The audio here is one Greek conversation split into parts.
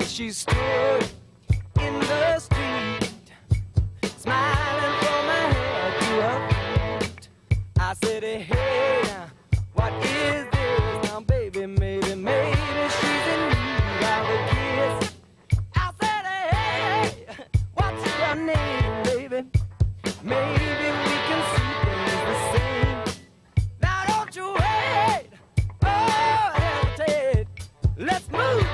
and she stood in the street, smiling from my head to her feet. I said, hey, what is this? Now, baby, maybe, maybe she's in need of a kiss. I said, hey, what's your name, baby? Maybe we can see things the same. Now, don't you wait, oh, hesitate. Let's move.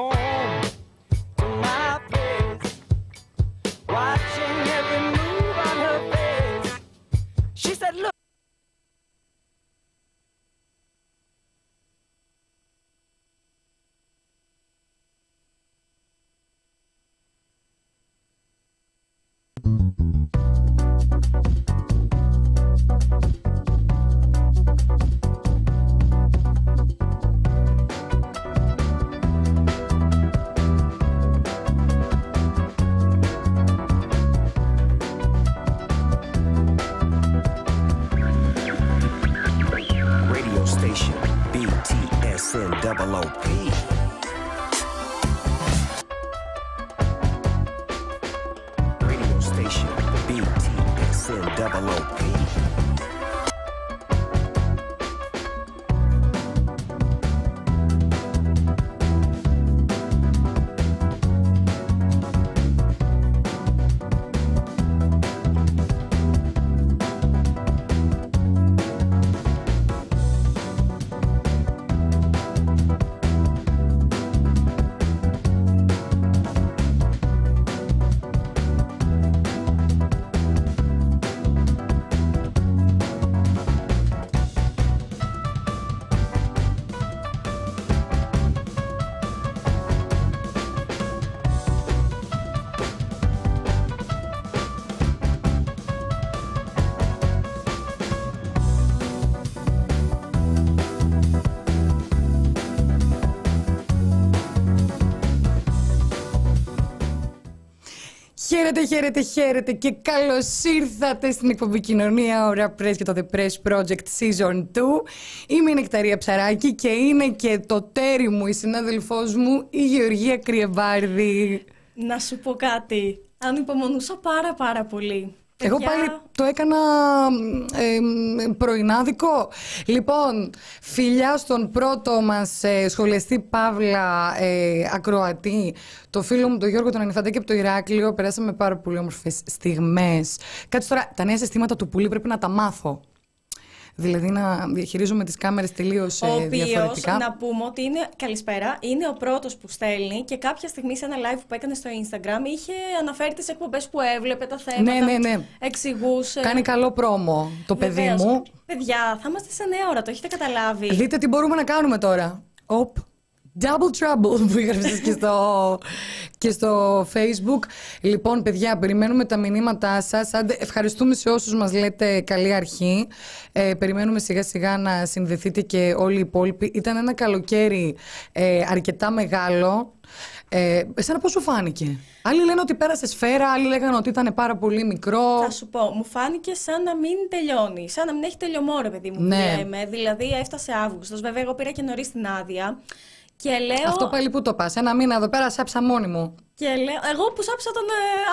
Home to my place, watching every move on her face. She said, look. Χαίρετε, χαίρετε, χαίρετε και καλώς ήρθατε στην εκπομπή Κοινωνία Ωρα Press και το The Press Project Season 2. Είμαι η Νεκταρία Ψαράκη και είναι και το τέρι μου, η συνάδελφός μου, η Γεωργία Κριεμπάρδη. Να σου πω κάτι, ανυπομονούσα πάρα πολύ. Εγώ πάλι το έκανα πρωινάδικο. Λοιπόν, φιλιά στον πρώτο μας σχολιαστή Παύλα ακροατή, το φίλο μου τον Γιώργο τον Ανηφαντέκη από το Ηράκλειο. Περάσαμε πάρα πολύ όμορφες στιγμές. Κάτσε τώρα, τα νέα συστήματα του Πουλή πρέπει να τα μάθω. Δηλαδή να διαχειρίζουμε τις κάμερες τελείως διαφορετικά. Να πούμε ότι είναι, καλησπέρα, είναι ο πρώτος που στέλνει και κάποια στιγμή σε ένα live που έκανε στο Instagram είχε αναφέρει τις εκπομπές που έβλεπε, τα θέματα, ναι. Εξηγούσε. Κάνει καλό πρόμο το παιδί μου. Παιδιά, θα είμαστε σε νέα ώρα, το έχετε καταλάβει. Δείτε τι μπορούμε να κάνουμε τώρα. Οπ. Double trouble που έγραψες και στο Facebook. Λοιπόν, παιδιά, περιμένουμε τα μηνύματά σας. Ευχαριστούμε σε όσους μας λέτε καλή αρχή. Περιμένουμε σιγά-σιγά να συνδεθείτε και όλοι οι υπόλοιποι. Ήταν ένα καλοκαίρι αρκετά μεγάλο. Εσένα πώς σου φάνηκε? Άλλοι λένε ότι πέρασε σφαίρα, άλλοι λέγανε ότι ήταν πάρα πολύ μικρό. Θα σου πω, μου φάνηκε σαν να μην τελειώνει. Σαν να μην έχει τελειωμό, παιδί μου. Ναι. Λέμε. Δηλαδή, έφτασε Αύγουστος. Βέβαια, εγώ πήρα και νωρίς την άδεια. Και λέω... Αυτό πάλι που το πας, ένα μήνα εδώ πέρα σάψα μόνη μου. Και λέω, εγώ που σάψα τον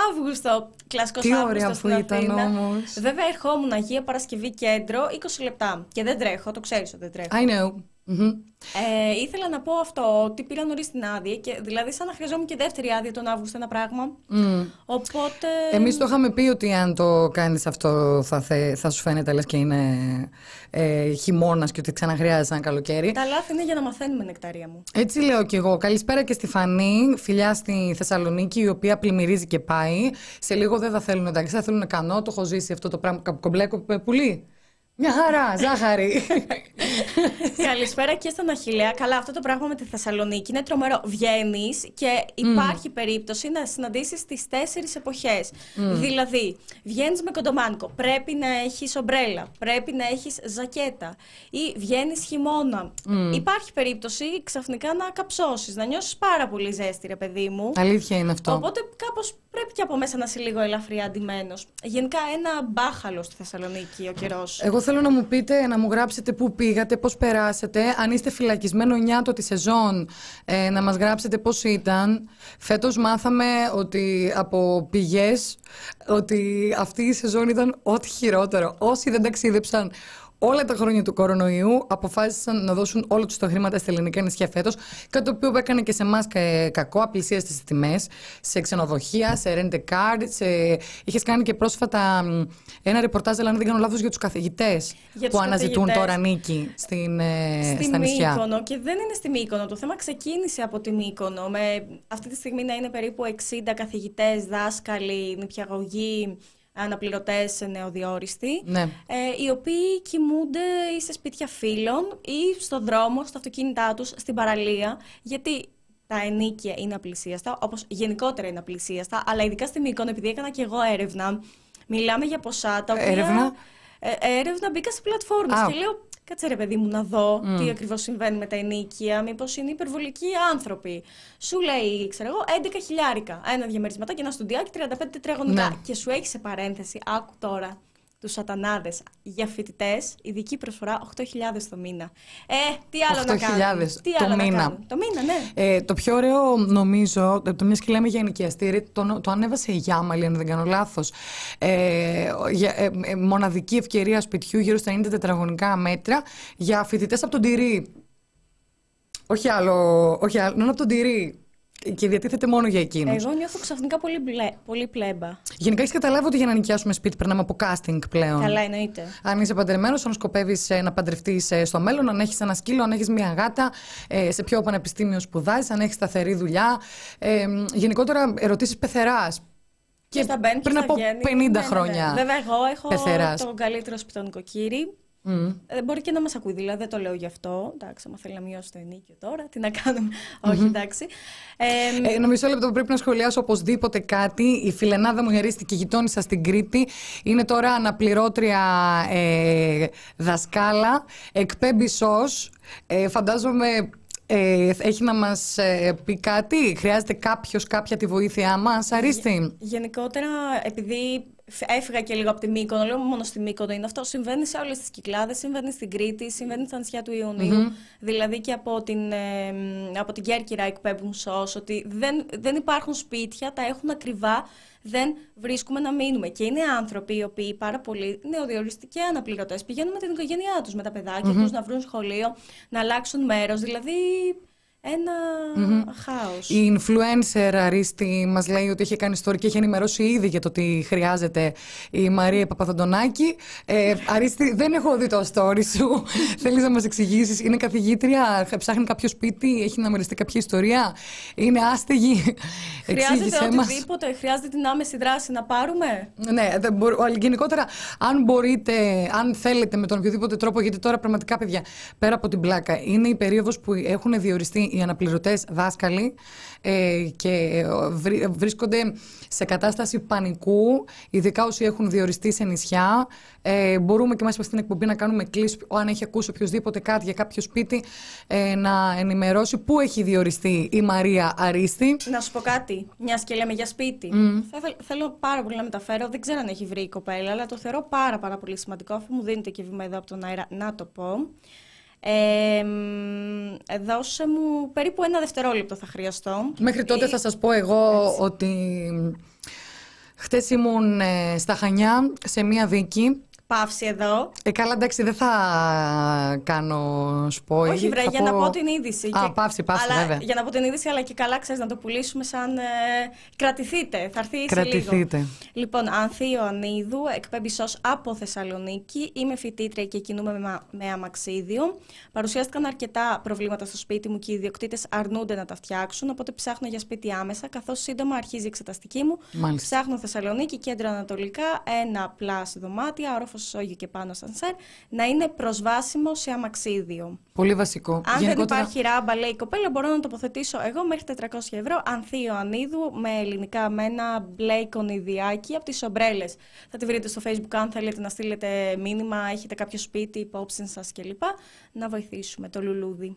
Αύγουστο, κλασικός Αύγουστος στην Αθήνα. Όμως. Βέβαια ερχόμουν Αγία Παρασκευή κέντρο, 20 λεπτά και δεν τρέχω, το ξέρεις ότι δεν τρέχω. I know. Mm-hmm. Ήθελα να πω αυτό, ότι πήρα νωρίς την άδεια και, δηλαδή σαν να χρειαζόμουν και δεύτερη άδεια τον Αύγουστο ένα πράγμα. Οπότε... Εμείς το είχαμε πει ότι αν το κάνεις αυτό θα σου φαίνεται λες και είναι χειμώνας και ότι ξαναχρειάζεσαι ένα καλοκαίρι. Τα λάθη είναι για να μαθαίνουμε, Νεκταρία μου. Έτσι λέω κι εγώ. Καλησπέρα και στη Φανή, φιλιά στη Θεσσαλονίκη, η οποία πλημμυρίζει και πάει. Σε λίγο δεν θα θέλουν εντάξει, θα θέλουν να κάνω, το έχω ζήσει αυτό το πράγμα. Κομπλέκο πολύ. Μια χαρά, ζάχαρη. Καλησπέρα και στον Αχιλλέα. Καλά, αυτό το πράγμα με τη Θεσσαλονίκη είναι τρομερό. Βγαίνεις και υπάρχει περίπτωση να συναντήσεις τις 4 εποχές. Δηλαδή, βγαίνεις με κοντομάνικο, πρέπει να έχεις ομπρέλα, πρέπει να έχεις ζακέτα. Ή βγαίνεις χειμώνα. Υπάρχει περίπτωση ξαφνικά να καψώσεις, να νιώσεις πάρα πολύ ζέστη, ρε παιδί μου. Αλήθεια είναι αυτό. Οπότε κάπως πρέπει και από μέσα να είσαι λίγο ελαφριά αντιμένος. Γενικά, ένα μπάχαλο στη Θεσσαλονίκη ο καιρός. Εγώ θέλω να μου πείτε, να μου γράψετε πού πήγατε, πώς περάσατε. Αν είστε φυλακισμένο νιάτο τη σεζόν, να μας γράψετε πώς ήταν. Φέτος μάθαμε ότι από πηγές ότι αυτή η σεζόν ήταν ό,τι χειρότερο. Όσοι δεν ταξίδεψαν όλα τα χρόνια του κορονοϊού αποφάσισαν να δώσουν όλα τους τα χρήματα στα ελληνικά νησιά φέτος, κάτι το οποίο έκανε και σε εμάς κακό, απλησίασε τις τιμές, σε ξενοδοχεία, σε rent a card, σε... Είχες κάνει και πρόσφατα ένα ρεπορτάζ, αλλά αν δεν κάνω λάθος, για τους καθηγητές που αναζητούν τώρα νίκη στα νησιά. Στη Μύκονο, και δεν είναι στη Μύκονο. Το θέμα ξεκίνησε από τη Μύκονο, με αυτή τη στιγμή να είναι περίπου 60 καθηγητές, δάσκαλοι, νηπιαγωγοί, αναπληρωτές νεοδιόριστοι, οι οποίοι κοιμούνται ή σε σπίτια φίλων ή στον δρόμο, στα αυτοκίνητά τους, στην παραλία, γιατί τα ενίκια είναι απλησίαστα, όπως γενικότερα είναι απλησίαστα, αλλά ειδικά στη Μύκονο, επειδή έκανα και εγώ έρευνα, μιλάμε για ποσά τα οποία... Έρευνα, μπήκα σε πλατφόρμες και λέω, κάτσε ρε παιδί μου να δω τι ακριβώς συμβαίνει με τα ενίκια, μήπως είναι υπερβολικοί άνθρωποι. Σου λέει, ξέρω εγώ, 11.000, ένα διαμερισματάκι και ένα στουντιάκι 35 τετραγωνικά. Ναι. Και σου έχει σε παρένθεση, άκου τώρα, τους σατανάδες για φοιτητές, ειδική προσφορά 8.000 το μήνα. Τι άλλο να κάνουν. 8.000 το μήνα. Το μήνα, ναι. Το πιο ωραίο, νομίζω, το μιας και λέμε για ενοικιαστήρι, το ανέβασε η Γιάμαλη, αν δεν κάνω λάθος. Μοναδική ευκαιρία σπιτιού γύρω στα 90 τετραγωνικά μέτρα για φοιτητές από τον Τυρί. Όχι άλλο, είναι από τον Τυρί. Και διατίθεται μόνο για εκείνους. Εγώ νιώθω ξαφνικά πολύ πλέμπα. Γενικά έχεις καταλάβει ότι για να νοικιάσουμε σπίτι περνάμε από casting πλέον. Καλά, εννοείται. Αν είσαι παντρεμένος, αν σκοπεύεις να παντρευτείς στο μέλλον, αν έχεις ένα σκύλο, αν έχεις μια γάτα, σε ποιο πανεπιστήμιο σπουδάζεις, αν έχεις σταθερή δουλειά. Γενικότερα, ερωτήσεις πεθεράς. Και πριν από 50 χρόνια. Βέβαια, εγώ έχω τον καλύτερο σπιτονικοκύρη. Μπορεί και να μας ακούει, δηλαδή δεν το λέω γι' αυτό. Εντάξει, άμα θέλει να μειώσει το ενίκιο τώρα, τι να κάνουμε. Όχι, εντάξει. Νομίζω λεπτό πρέπει να σχολιάσω οπωσδήποτε κάτι. Η φιλενάδα μου η Αρίστη και η γειτόνισσα στην Κρήτη είναι τώρα αναπληρώτρια δασκάλα, εκπέμπει σως. Φαντάζομαι έχει να μας πει κάτι. Χρειάζεται κάποια τη βοήθειά μας, Αρίστη. Γενικότερα, επειδή έφυγα και λίγο από τη Μύκονο, λέω μόνο στη Μύκονο είναι αυτό. Συμβαίνει σε όλες τις Κυκλάδες, συμβαίνει στην Κρήτη, συμβαίνει στα νησιά του Ιουνίου. Δηλαδή και από την Κέρκυρα εκπέμπουν σως ότι δεν υπάρχουν σπίτια, τα έχουν ακριβά, δεν βρίσκουμε να μείνουμε. Και είναι άνθρωποι οι οποίοι πάρα πολλοί νεοδιοριστοί και αναπληρωτές πηγαίνουν με την οικογένειά τους, με τα παιδάκια τους, να βρουν σχολείο, να αλλάξουν μέρος. Δηλαδή. Ένα χάος. Η influencer Αρίστη μας λέει ότι έχει κάνει story και έχει ενημερώσει ήδη για το τι χρειάζεται η Μαρία Παπαδοντανάκη. Αρίστη, δεν έχω δει το story σου. Θέλεις να μας εξηγήσεις? Είναι καθηγήτρια, ψάχνει κάποιο σπίτι, έχει να μοιραστεί κάποια ιστορία, είναι άστεγη? Χρειάζεται οτιδήποτε, χρειάζεται την άμεση δράση να πάρουμε. Ναι, γενικότερα, αν μπορείτε, αν θέλετε με τον οποιοδήποτε τρόπο, γιατί τώρα πραγματικά, παιδιά, πέρα από την πλάκα, είναι η περίοδος που έχουν διοριστεί οι αναπληρωτές δάσκαλοι και βρίσκονται σε κατάσταση πανικού, ειδικά όσοι έχουν διοριστεί σε νησιά. Μπορούμε και μέσα στην εκπομπή να κάνουμε κλίση, αν έχει ακούσει οποιοδήποτε κάτι για κάποιο σπίτι, να ενημερώσει πού έχει διοριστεί η Μαρία Αρίστη. Να σου πω κάτι, μιας και λέμε για σπίτι. Θέλω πάρα πολύ να μεταφέρω, δεν ξέρω αν έχει βρει η κοπέλα, αλλά το θεωρώ πάρα πολύ σημαντικό, αφού μου δίνετε και βήμα εδώ από τον αέρα να το πω. Δώσε μου περίπου 1 δευτερόλεπτο θα χρειαστώ. Μέχρι τότε θα σας πω εγώ ότι χτες ήμουν στα Χανιά σε μία δίκη. Παύση εδώ. Καλά, εντάξει, δεν θα κάνω spoiler. Όχι, βρε, για να πω την είδηση. Παύση, αλλά, βέβαια. Για να πω την είδηση, αλλά και καλά, ξέρεις, να το πουλήσουμε σαν. Κρατηθείτε, θα έρθει σε λίγο. Λοιπόν, Ανθία Ανίδου, εκπέμπει σως από Θεσσαλονίκη. Είμαι φοιτήτρια και κινούμαι με αμαξίδιο. Παρουσιάστηκαν αρκετά προβλήματα στο σπίτι μου και οι ιδιοκτήτες αρνούνται να τα φτιάξουν. Οπότε ψάχνω για σπίτι άμεσα, καθώς σύντομα αρχίζει η εξεταστική μου. Μάλιστα. Ψάχνω Θεσσαλονίκη, κέντρο ανατολικά, 1+ δωμάτια, όροφο Σόγιο και πάνω σανσέρ, να είναι προσβάσιμο σε αμαξίδιο. Πολύ βασικό. Αν γενικότερα δεν υπάρχει ράμπα, λέει η κοπέλα, μπορώ να τοποθετήσω εγώ μέχρι 400 ευρώ. Ανθία Ανίδου, με ελληνικά, με ένα μπλε κονιδιάκι από τις ομπρέλες. Θα τη βρείτε στο Facebook αν θέλετε να στείλετε μήνυμα, έχετε κάποιο σπίτι υπόψη σας κλπ. Να βοηθήσουμε το λουλούδι.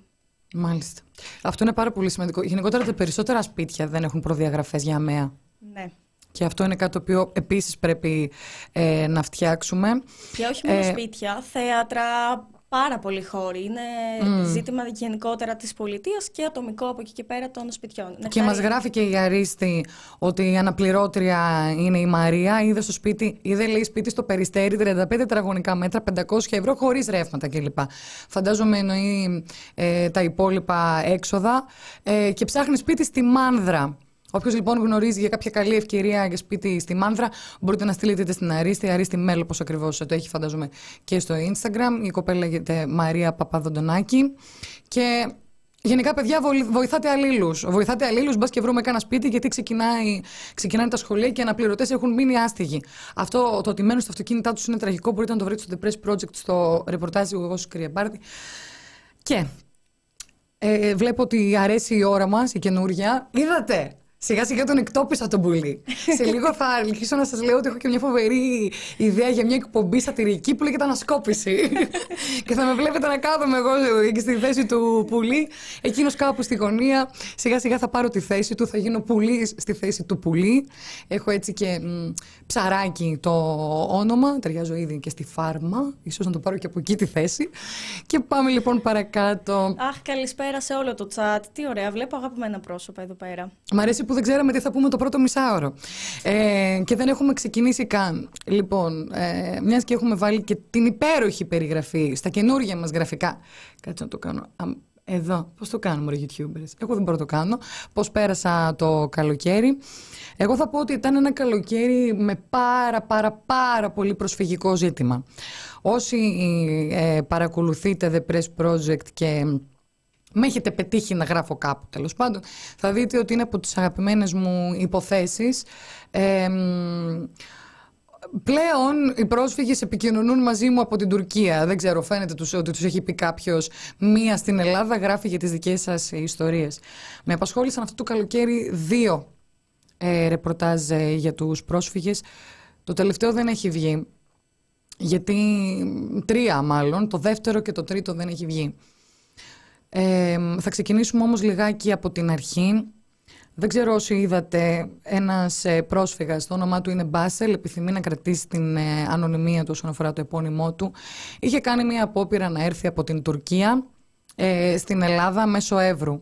Μάλιστα. Αυτό είναι πάρα πολύ σημαντικό. Γενικότερα τα περισσότερα σπίτια δεν έχουν προδιαγραφές για αμαία. Ναι. Και αυτό είναι κάτι το οποίο επίσης πρέπει να φτιάξουμε. Και όχι μόνο σπίτια, θέατρα, πάρα πολλοί χώροι. Είναι ζήτημα γενικότερα της πολιτείας και ατομικό από εκεί και πέρα των σπιτιών. Και μας γράφει και η Αρίστη ότι η αναπληρώτρια είναι η Μαρία. Είδε στο σπίτι, είδε λέει σπίτι στο Περιστέρι, 35 τετραγωνικά μέτρα, 500 ευρώ, χωρίς ρεύματα κλπ. Φαντάζομαι εννοεί τα υπόλοιπα έξοδα. Και ψάχνει σπίτι στη Μάνδρα. Όποιος λοιπόν γνωρίζει για κάποια καλή ευκαιρία για σπίτι στη Μάνδρα, μπορείτε να στείλετε είτε στην Αρίστη, Αρίστη Μέλλο, όπως ακριβώς το έχει φαντάζομαι και στο Instagram. Η κοπέλα λέγεται Μαρία Παπαδοντανάκη. Και γενικά, παιδιά, βοηθάτε αλλήλους. Βοηθάτε αλλήλους, μπας και βρούμε κανένα σπίτι, γιατί ξεκινάνε τα σχολεία και οι αναπληρωτές έχουν μείνει άστιγοι. Αυτό το ότι μένουν στα αυτοκίνητά τους είναι τραγικό. Μπορείτε να το βρείτε στο The Press Project, στο ρεπορτάζ του Γεωργίου Κριεμπάρδη. Και βλέπω ότι αρέσει η ώρα μας, η καινούρια. Είδατε! Σιγά σιγά τον εκτόπισα τον Πουλή. Σε λίγο θα αρχίσω να σας λέω ότι έχω και μια φοβερή ιδέα για μια εκπομπή σατυρική που λέγεται Ανασκόπηση. Και θα με βλέπετε να κάθομαι εγώ και στη θέση του Πουλή. Εκείνος κάπου στη γωνία. Σιγά σιγά θα πάρω τη θέση του, θα γίνω Πουλής στη θέση του Πουλή. Έχω έτσι και Ψαράκι το όνομα. Ταιριάζω ήδη και στη φάρμα. Ίσως να το πάρω και από εκεί τη θέση. Και πάμε λοιπόν παρακάτω. Αχ, καλησπέρα σε όλο το τσάτ. Τι ωραία, βλέπω αγαπημένα πρόσωπα εδώ πέρα. Μ' αρέσει που δεν ξέραμε τι θα πούμε το πρώτο μισάωρο. Και δεν έχουμε ξεκινήσει καν. Λοιπόν, μιας και έχουμε βάλει και την υπέροχη περιγραφή στα καινούργια μας γραφικά. Κάτσε να το κάνω. Εδώ. Πώς το κάνουμε, ρε YouTubers? Εγώ δεν μπορώ να το κάνω. Πώς πέρασα το καλοκαίρι. Εγώ θα πω ότι ήταν ένα καλοκαίρι με πάρα πολύ προσφυγικό ζήτημα. Όσοι παρακολουθείτε The Press Project και με έχετε πετύχει να γράφω κάπου, τέλος πάντων, θα δείτε ότι είναι από τις αγαπημένες μου υποθέσεις. Πλέον οι πρόσφυγες επικοινωνούν μαζί μου από την Τουρκία. Δεν ξέρω, φαίνεται ότι τους έχει πει κάποιος, μία στην Ελλάδα γράφει για τις δικές σας ιστορίες. Με απασχόλησαν αυτό το καλοκαίρι δύο ρεπορτάζ για τους πρόσφυγες. Το τελευταίο δεν έχει βγει, γιατί τρία μάλλον, το δεύτερο και το τρίτο δεν έχει βγει. Θα ξεκινήσουμε όμως λιγάκι από την αρχή. Δεν ξέρω όσοι είδατε, ένας πρόσφυγας, το όνομά του είναι Βασέλ, επιθυμεί να κρατήσει την ανωνυμία του όσον αφορά το επώνυμό του. Είχε κάνει μια απόπειρα να έρθει από την Τουρκία στην Ελλάδα μέσω Εύρου.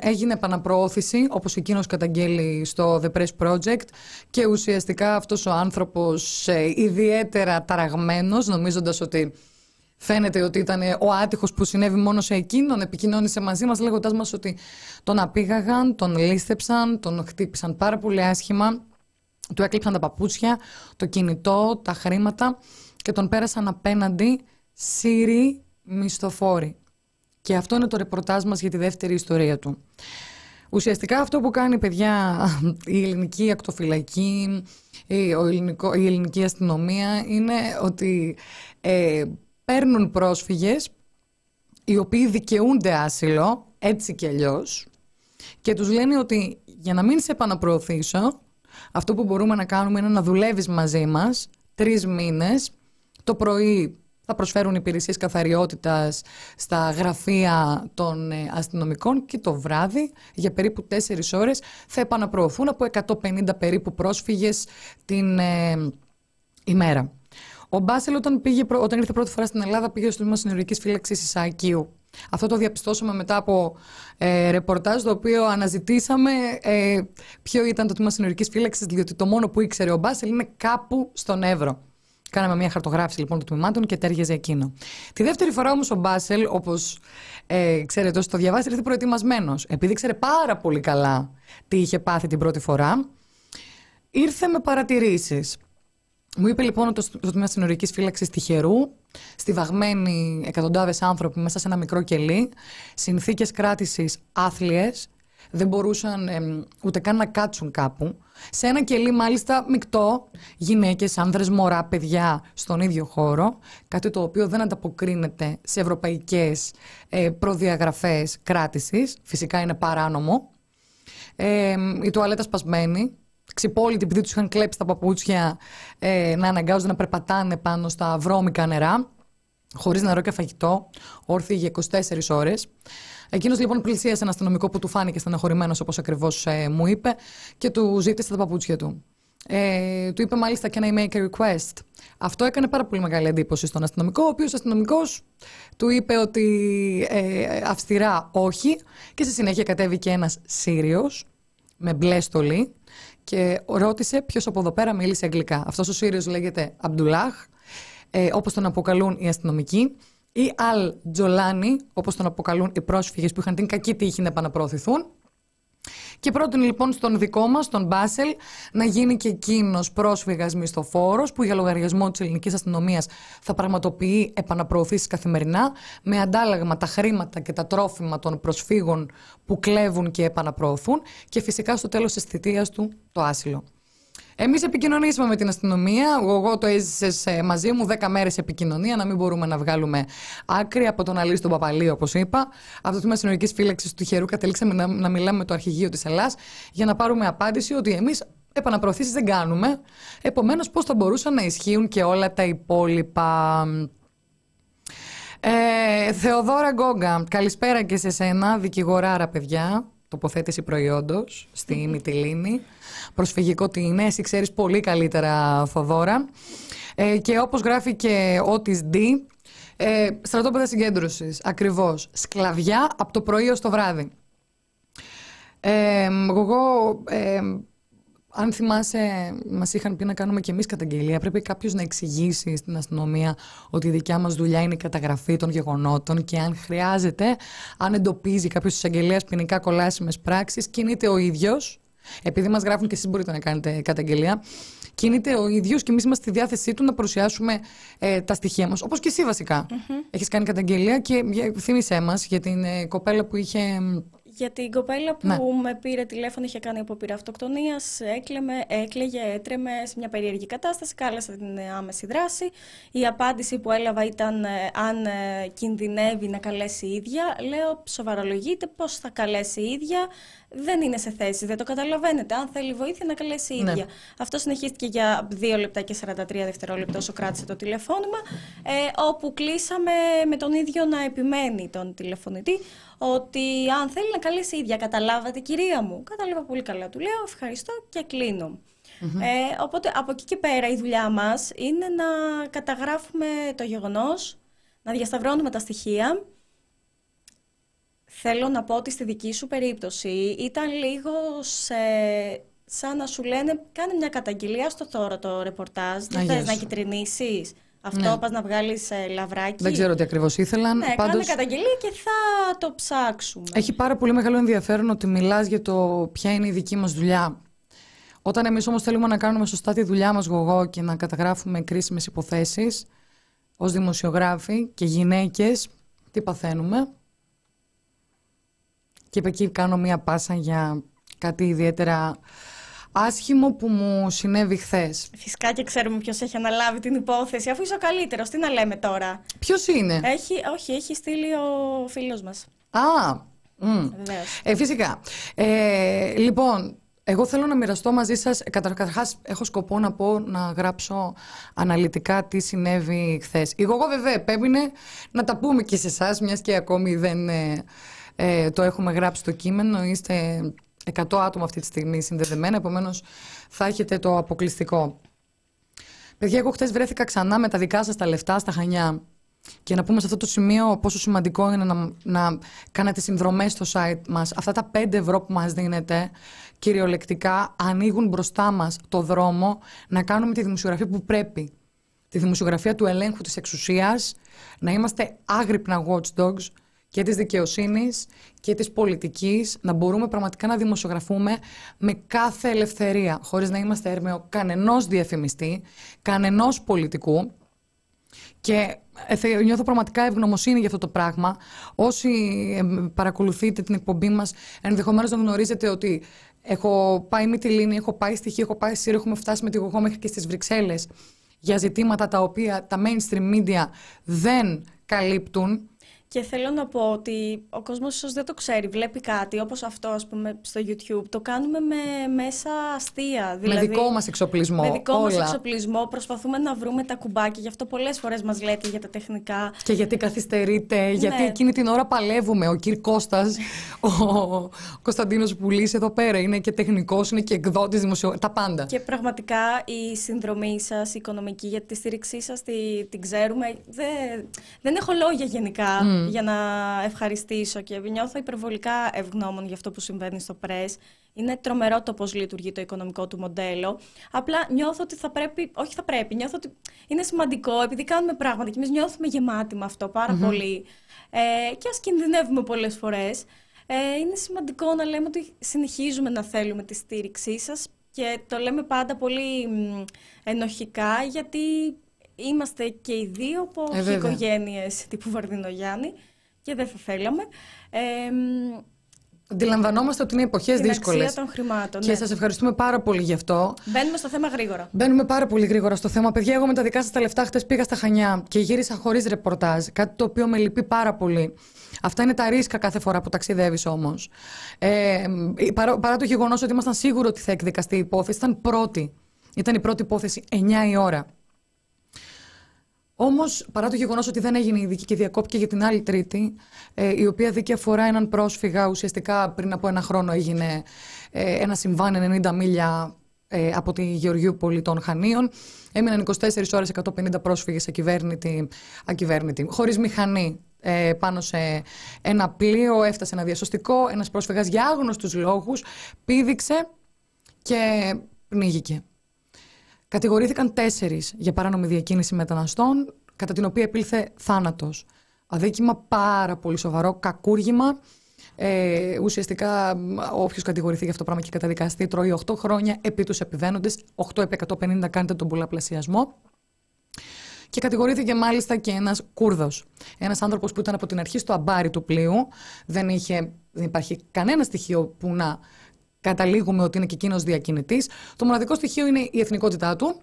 Έγινε επαναπροώθηση, όπως εκείνος καταγγέλει στο The Press Project, και ουσιαστικά αυτός ο άνθρωπος ιδιαίτερα ταραγμένος, νομίζοντας ότι φαίνεται ότι ήταν ο άτυχος που συνέβη μόνο σε εκείνον, επικοινώνησε μαζί μας λέγοντάς μας ότι τον απήγαγαν, τον λίστεψαν, τον χτύπησαν πάρα πολύ άσχημα, του έκλειψαν τα παπούτσια, το κινητό, τα χρήματα και τον πέρασαν απέναντι Σύριοι μισθοφόροι. Και αυτό είναι το ρεπορτάζ μας για τη δεύτερη ιστορία του. Ουσιαστικά αυτό που κάνει, παιδιά, η ελληνική ακτοφυλακή, η ελληνική αστυνομία, είναι ότι παίρνουν πρόσφυγες οι οποίοι δικαιούνται άσυλο, έτσι κι αλλιώς, και τους λένε ότι για να μην σε επαναπροωθήσω, αυτό που μπορούμε να κάνουμε είναι να δουλεύεις μαζί μας 3 μήνες. Το πρωί θα προσφέρουν υπηρεσίες καθαριότητας στα γραφεία των αστυνομικών και το βράδυ για περίπου 4 ώρες θα επαναπροωθούν από 150 περίπου πρόσφυγες την ημέρα. Ο Βασέλ όταν ήρθε πρώτη φορά στην Ελλάδα πήγε στο τμήμα συνοριακής φύλαξης Ισαακίου. Αυτό το διαπιστώσαμε μετά από ρεπορτάζ, το οποίο αναζητήσαμε ποιο ήταν το τμήμα συνοριακής φύλαξης, διότι το μόνο που ήξερε ο Βασέλ είναι κάπου στον Ευρώ. Κάναμε μια χαρτογράφηση λοιπόν των τμήματων και τέριαζε εκείνο. Τη δεύτερη φορά όμως ο Βασέλ, όπως ξέρετε όσοι το διαβάσετε, ήρθε προετοιμασμένος. Επειδή ξέρε πάρα πολύ καλά τι είχε πάθει την πρώτη φορά, ήρθε με παρατηρήσεις. Μου είπε λοιπόν ότι στο τμήμα συνοριακής φύλαξης τυχερού, στιβαγμένοι εκατοντάδες άνθρωποι μέσα σε ένα μικρό κελί, συνθήκες κράτησης άθλιες, δεν μπορούσαν ούτε καν να κάτσουν κάπου. Σε ένα κελί μάλιστα μεικτό, γυναίκες, άνδρες, μωρά, παιδιά στον ίδιο χώρο. Κάτι το οποίο δεν ανταποκρίνεται σε ευρωπαϊκές προδιαγραφές κράτησης. Φυσικά είναι παράνομο. Η τουαλέτα σπασμένη. Ξυπόλοιτοι, επειδή τους είχαν κλέψει τα παπούτσια, να αναγκάζονται να περπατάνε πάνω στα βρώμικα νερά, χωρίς νερό και φαγητό, όρθιοι για 24 ώρες. Εκείνος λοιπόν πλησίασε ένα αστυνομικό που του φάνηκε στεναχωρημένος, όπως ακριβώς μου είπε, και του ζήτησε τα παπούτσια του. Του είπε μάλιστα «Can I make a request?». Αυτό έκανε πάρα πολύ μεγάλη εντύπωση στον αστυνομικό, ο οποίος αστυνομικός του είπε ότι αυστηρά όχι, και στη συνέχεια κατέβηκε ένας Σύριος με μπλε στολή και ρώτησε ποιος από εδώ πέρα μίλησε αγγλικά. Αυτός ο Σύριος λέγεται Αμπντουλάχ, όπως τον αποκαλούν οι αστυνομικοί, ή Αλ Τζολάνι, όπως τον αποκαλούν οι πρόσφυγες που είχαν την κακή τύχη να επαναπροωθηθούν. Και πρότεινε λοιπόν στον δικό μας, τον Βασέλ, να γίνει και εκείνος πρόσφυγας μισθοφόρος, που για λογαριασμό της ελληνικής αστυνομίας θα πραγματοποιεί επαναπροωθήσεις καθημερινά, με αντάλλαγμα τα χρήματα και τα τρόφιμα των προσφύγων που κλέβουν και επαναπροωθούν, και φυσικά στο τέλος της θητείας του το άσυλο. Εμείς επικοινωνήσαμε με την αστυνομία, εγώ το έζησε μαζί μου, 10 μέρες επικοινωνία, να μην μπορούμε να βγάλουμε άκρη από τον Αλή στον Παπαλί, όπως είπα. Από το τμήμα συνολικής φύλαξης του Χερού κατέληξαμε να μιλάμε με το αρχηγείο της Ελλάς για να πάρουμε απάντηση ότι εμείς επαναπροωθήσεις δεν κάνουμε. Επομένως, πώς θα μπορούσαν να ισχύουν και όλα τα υπόλοιπα. Θεόδωρα Γκόγκα, καλησπέρα και σε σένα, δικηγοράρα παιδιά. Τοποθέτηση προϊόντος στη Μυτιλήνη. Προσφυγικό τι είναι, εσύ ξέρεις πολύ καλύτερα, Θοδώρα. Και όπως γράφει και ο της D, στρατόπεδα συγκέντρωσης, ακριβώς. Σκλαβιά από το πρωί ως το βράδυ. Εγώ, αν θυμάσαι, μας είχαν πει να κάνουμε και εμείς καταγγελία. Πρέπει κάποιος να εξηγήσει στην αστυνομία ότι η δικιά μας δουλειά είναι η καταγραφή των γεγονότων και αν χρειάζεται, αν εντοπίζει κάποιος της εισαγγελίας ποινικά κολάσιμες πράξεις, κινείται ο ίδιος. Επειδή μας γράφουν και εσείς μπορείτε να κάνετε καταγγελία, κινείται ο ίδιος και εμείς είμαστε στη διάθεσή του να παρουσιάσουμε τα στοιχεία μας. Όπως και εσύ βασικά. Έχεις κάνει καταγγελία και θύμισέ μας για την κοπέλα που είχε. Για την κοπέλα που με πήρε τηλέφωνο, είχε κάνει απόπειρα αυτοκτονίας, έκλαιγε, έτρεμε σε μια περίεργη κατάσταση, κάλεσα την άμεση δράση. Η απάντηση που έλαβα ήταν αν κινδυνεύει να καλέσει η ίδια. Λέω, σοβαρολογείτε, πώς θα καλέσει η ίδια, δεν είναι σε θέση, δεν το καταλαβαίνετε. Αν θέλει βοήθεια να καλέσει η ίδια. Ναι. Αυτό συνεχίστηκε για 2 λεπτά και 43 δευτερόλεπτα όσο κράτησε το τηλεφώνημα, όπου κλείσαμε με τον ίδιο να επιμένει τον τηλεφωνητή ότι αν θέλει να καλέσει η ίδια. Καταλάβατε, κυρία μου? Κατάλαβα πολύ καλά, του λέω, ευχαριστώ και κλείνω. Οπότε από εκεί και πέρα η δουλειά μας είναι να καταγράφουμε το γεγονός, να διασταυρώνουμε τα στοιχεία. Θέλω να πω ότι στη δική σου περίπτωση ήταν λίγο σαν να σου λένε κάνε μια καταγγελία στο Θόρο το ρεπορτάζ, δεν θες να κυτρινήσεις. Αυτό, πας να βγάλεις λαβράκι. Δεν ξέρω τι ακριβώς ήθελαν. Ναι, πάντως, κάνε καταγγελία και θα το ψάξουμε. Έχει πάρα πολύ μεγάλο ενδιαφέρον ότι μιλάς για το ποια είναι η δική μας δουλειά. Όταν εμείς όμως θέλουμε να κάνουμε σωστά τη δουλειά μας, Γογό, και να καταγράφουμε κρίσιμες υποθέσεις ως δημοσιογράφοι και γυναίκες, τι παθαίνουμε? Και εκεί κάνω μία πάσα για κάτι ιδιαίτερα άσχημο που μου συνέβη χθες. Φυσικά και ξέρουμε ποιος έχει αναλάβει την υπόθεση, αφού είσαι ο καλύτερος, τι να λέμε τώρα. Ποιος είναι? Έχει στείλει ο φίλος μας. Φυσικά. Λοιπόν, εγώ θέλω να μοιραστώ μαζί σας, καταρχάς έχω σκοπό να πω, να γράψω αναλυτικά τι συνέβη χθες. Εγώ βέβαια επέμεινε να τα πούμε και σε εσάς, μιας και ακόμη δεν το έχουμε γράψει το κείμενο, είστε 100 άτομα αυτή τη στιγμή συνδεδεμένα, επομένως θα έχετε το αποκλειστικό. Παιδιά, εγώ χτες βρέθηκα ξανά με τα δικά σας τα λεφτά στα Χανιά. Και να πούμε σε αυτό το σημείο πόσο σημαντικό είναι να κάνετε συνδρομές στο site μας. Αυτά τα 5 ευρώ που μας δίνετε, κυριολεκτικά, ανοίγουν μπροστά μας το δρόμο να κάνουμε τη δημοσιογραφία που πρέπει. Τη δημοσιογραφία του ελέγχου της εξουσίας, να είμαστε άγρυπνα watchdogs, και της δικαιοσύνης και της πολιτικής, να μπορούμε πραγματικά να δημοσιογραφούμε με κάθε ελευθερία, χωρίς να είμαστε έρμεο κανενός διαφημιστή, κανενός πολιτικού. Και νιώθω πραγματικά ευγνωμοσύνη για αυτό το πράγμα. Όσοι παρακολουθείτε την εκπομπή μας, ενδεχομένως να γνωρίζετε ότι έχω πάει Μυτιλήνη, έχω πάει στη Χ, έχω πάει στη Σύρια, έχουμε φτάσει με τη Γογό μέχρι και στις Βρυξέλλες για ζητήματα τα οποία τα mainstream media δεν καλύπτουν. Και θέλω να πω ότι ο κόσμος ίσως δεν το ξέρει, βλέπει κάτι όπως αυτό, ας πούμε, στο YouTube. Το κάνουμε με μέσα αστεία. Δηλαδή, με δικό μας εξοπλισμό. Με δικό μας εξοπλισμό. Προσπαθούμε να βρούμε τα κουμπάκια. Γι' αυτό πολλές φορές μας λέτε για τα τεχνικά. Και γιατί καθυστερείτε, ναι. Γιατί εκείνη την ώρα παλεύουμε. Ο κύριος Κώστας, ο Κωνσταντίνος Πουλής εδώ πέρα είναι και τεχνικός, είναι και εκδότης, τα πάντα. Και πραγματικά η συνδρομή σας, η οικονομική, γιατί τη στήριξή σας την ξέρουμε. Δεν έχω λόγια γενικά. Mm. Για να ευχαριστήσω και νιώθω υπερβολικά ευγνώμων για αυτό που συμβαίνει στο Press. Είναι τρομερό το πώς λειτουργεί το οικονομικό του μοντέλο. Απλά νιώθω ότι νιώθω ότι είναι σημαντικό, επειδή κάνουμε πράγματα και εμείς νιώθουμε γεμάτοι με αυτό πάρα πολύ. Και ας κινδυνεύουμε πολλές φορές. Είναι σημαντικό να λέμε ότι συνεχίζουμε να θέλουμε τη στήριξή σας και το λέμε πάντα πολύ ενοχικά, γιατί είμαστε και οι δύο από οικογένειες τύπου Βαρδινογιάννη και δεν θα θέλαμε. Αντιλαμβανόμαστε ότι είναι εποχές δύσκολες. Την αξία των χρημάτων. Και σας ευχαριστούμε πάρα πολύ γι' αυτό. Μπαίνουμε στο θέμα γρήγορα. Μπαίνουμε πάρα πολύ γρήγορα στο θέμα. Παιδιά, εγώ με τα δικά σας τα λεφτά χτες πήγα στα Χανιά και γύρισα χωρίς ρεπορτάζ. Κάτι το οποίο με λυπεί πάρα πολύ. Αυτά είναι τα ρίσκα κάθε φορά που ταξιδεύεις όμως. Παρά το γεγονός ότι ήμασταν σίγουροι ότι θα εκδικαστεί η υπόθεση, ήταν η πρώτη υπόθεση 9 η ώρα. Όμως, παρά το γεγονός ότι δεν έγινε η δίκη και διακόπηκε για την άλλη Τρίτη, η οποία δίκη αφορά έναν πρόσφυγα, ουσιαστικά πριν από ένα χρόνο έγινε ένα συμβάν 90 μίλια από τη Γεωργιούπολη των Χανίων. Έμειναν 24 ώρες 150 πρόσφυγες ακυβέρνητοι, χωρίς μηχανή, πάνω σε ένα πλοίο, έφτασε ένα διασωστικό, ένας πρόσφυγας για άγνωστους λόγους, πήδηξε και πνίγηκε. Κατηγορήθηκαν 4 για παράνομη διακίνηση μεταναστών, κατά την οποία επήλθε θάνατος. Αδίκημα πάρα πολύ σοβαρό, κακούργημα. Ουσιαστικά, όποιος κατηγορηθεί για αυτό το πράγμα και καταδικαστεί, τρώει 8 χρόνια επί τους επιβαίνοντες, 8 επί 150, κάνετε τον πολλαπλασιασμό. Και κατηγορήθηκε μάλιστα και ένας Κούρδος. Ένας άνθρωπος που ήταν από την αρχή στο αμπάρι του πλοίου, δεν υπάρχει κανένα στοιχείο που να καταλήγουμε ότι είναι και εκείνος διακινητής. Το μοναδικό στοιχείο είναι η εθνικότητά του.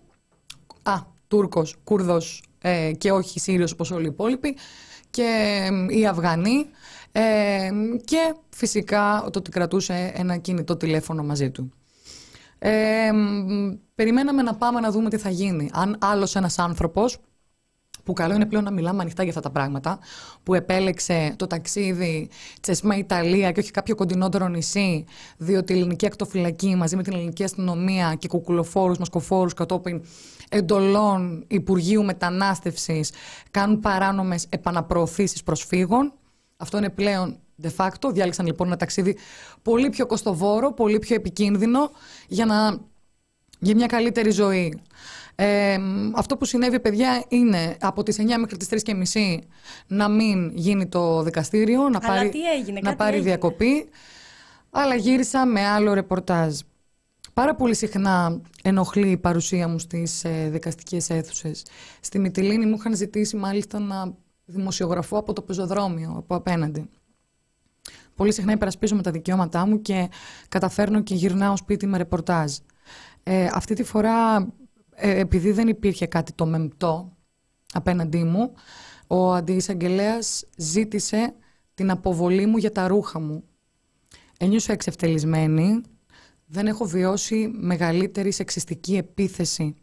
Τούρκος, Κούρδος και όχι Σύριος όπως όλοι οι υπόλοιποι. Και οι Αφγανοί. Και φυσικά το ότι κρατούσε ένα κινητό τηλέφωνο μαζί του. Περιμέναμε να πάμε να δούμε τι θα γίνει. Αν άλλος ένας άνθρωπος, που καλό είναι πλέον να μιλάμε ανοιχτά για αυτά τα πράγματα, που επέλεξε το ταξίδι Τσεσμέ Ιταλία και όχι κάποιο κοντινότερο νησί, διότι η ελληνική ακτοφυλακή μαζί με την ελληνική αστυνομία και κουκουλοφόρους, μασκοφόρους κατόπιν εντολών Υπουργείου Μετανάστευσης κάνουν παράνομες επαναπροωθήσεις προσφύγων. Αυτό είναι πλέον de facto. Διάλεξαν λοιπόν ένα ταξίδι πολύ πιο κοστοβόρο, πολύ πιο επικίνδυνο για μια καλύτερη ζωή. Αυτό που συνέβη, παιδιά, είναι από τις 9 μέχρι τις 3:30 να μην γίνει το δικαστήριο, να πάρει διακοπή. Αλλά γύρισα με άλλο ρεπορτάζ. Πάρα πολύ συχνά ενοχλεί η παρουσία μου στις δικαστικές αίθουσες. Στη Μυτιλήνη μου είχαν ζητήσει μάλιστα να δημοσιογραφώ από το πεζοδρόμιο, από απέναντι. Πολύ συχνά υπερασπίζομαι τα δικαιώματά μου και καταφέρνω και γυρνάω σπίτι με ρεπορτάζ. Αυτή τη φορά, επειδή δεν υπήρχε κάτι το μεμπτό απέναντί μου, ο αντιεισαγγελέας ζήτησε την αποβολή μου για τα ρούχα μου. Ένιωσα εξευτελισμένη. Δεν έχω βιώσει μεγαλύτερη σεξιστική επίθεση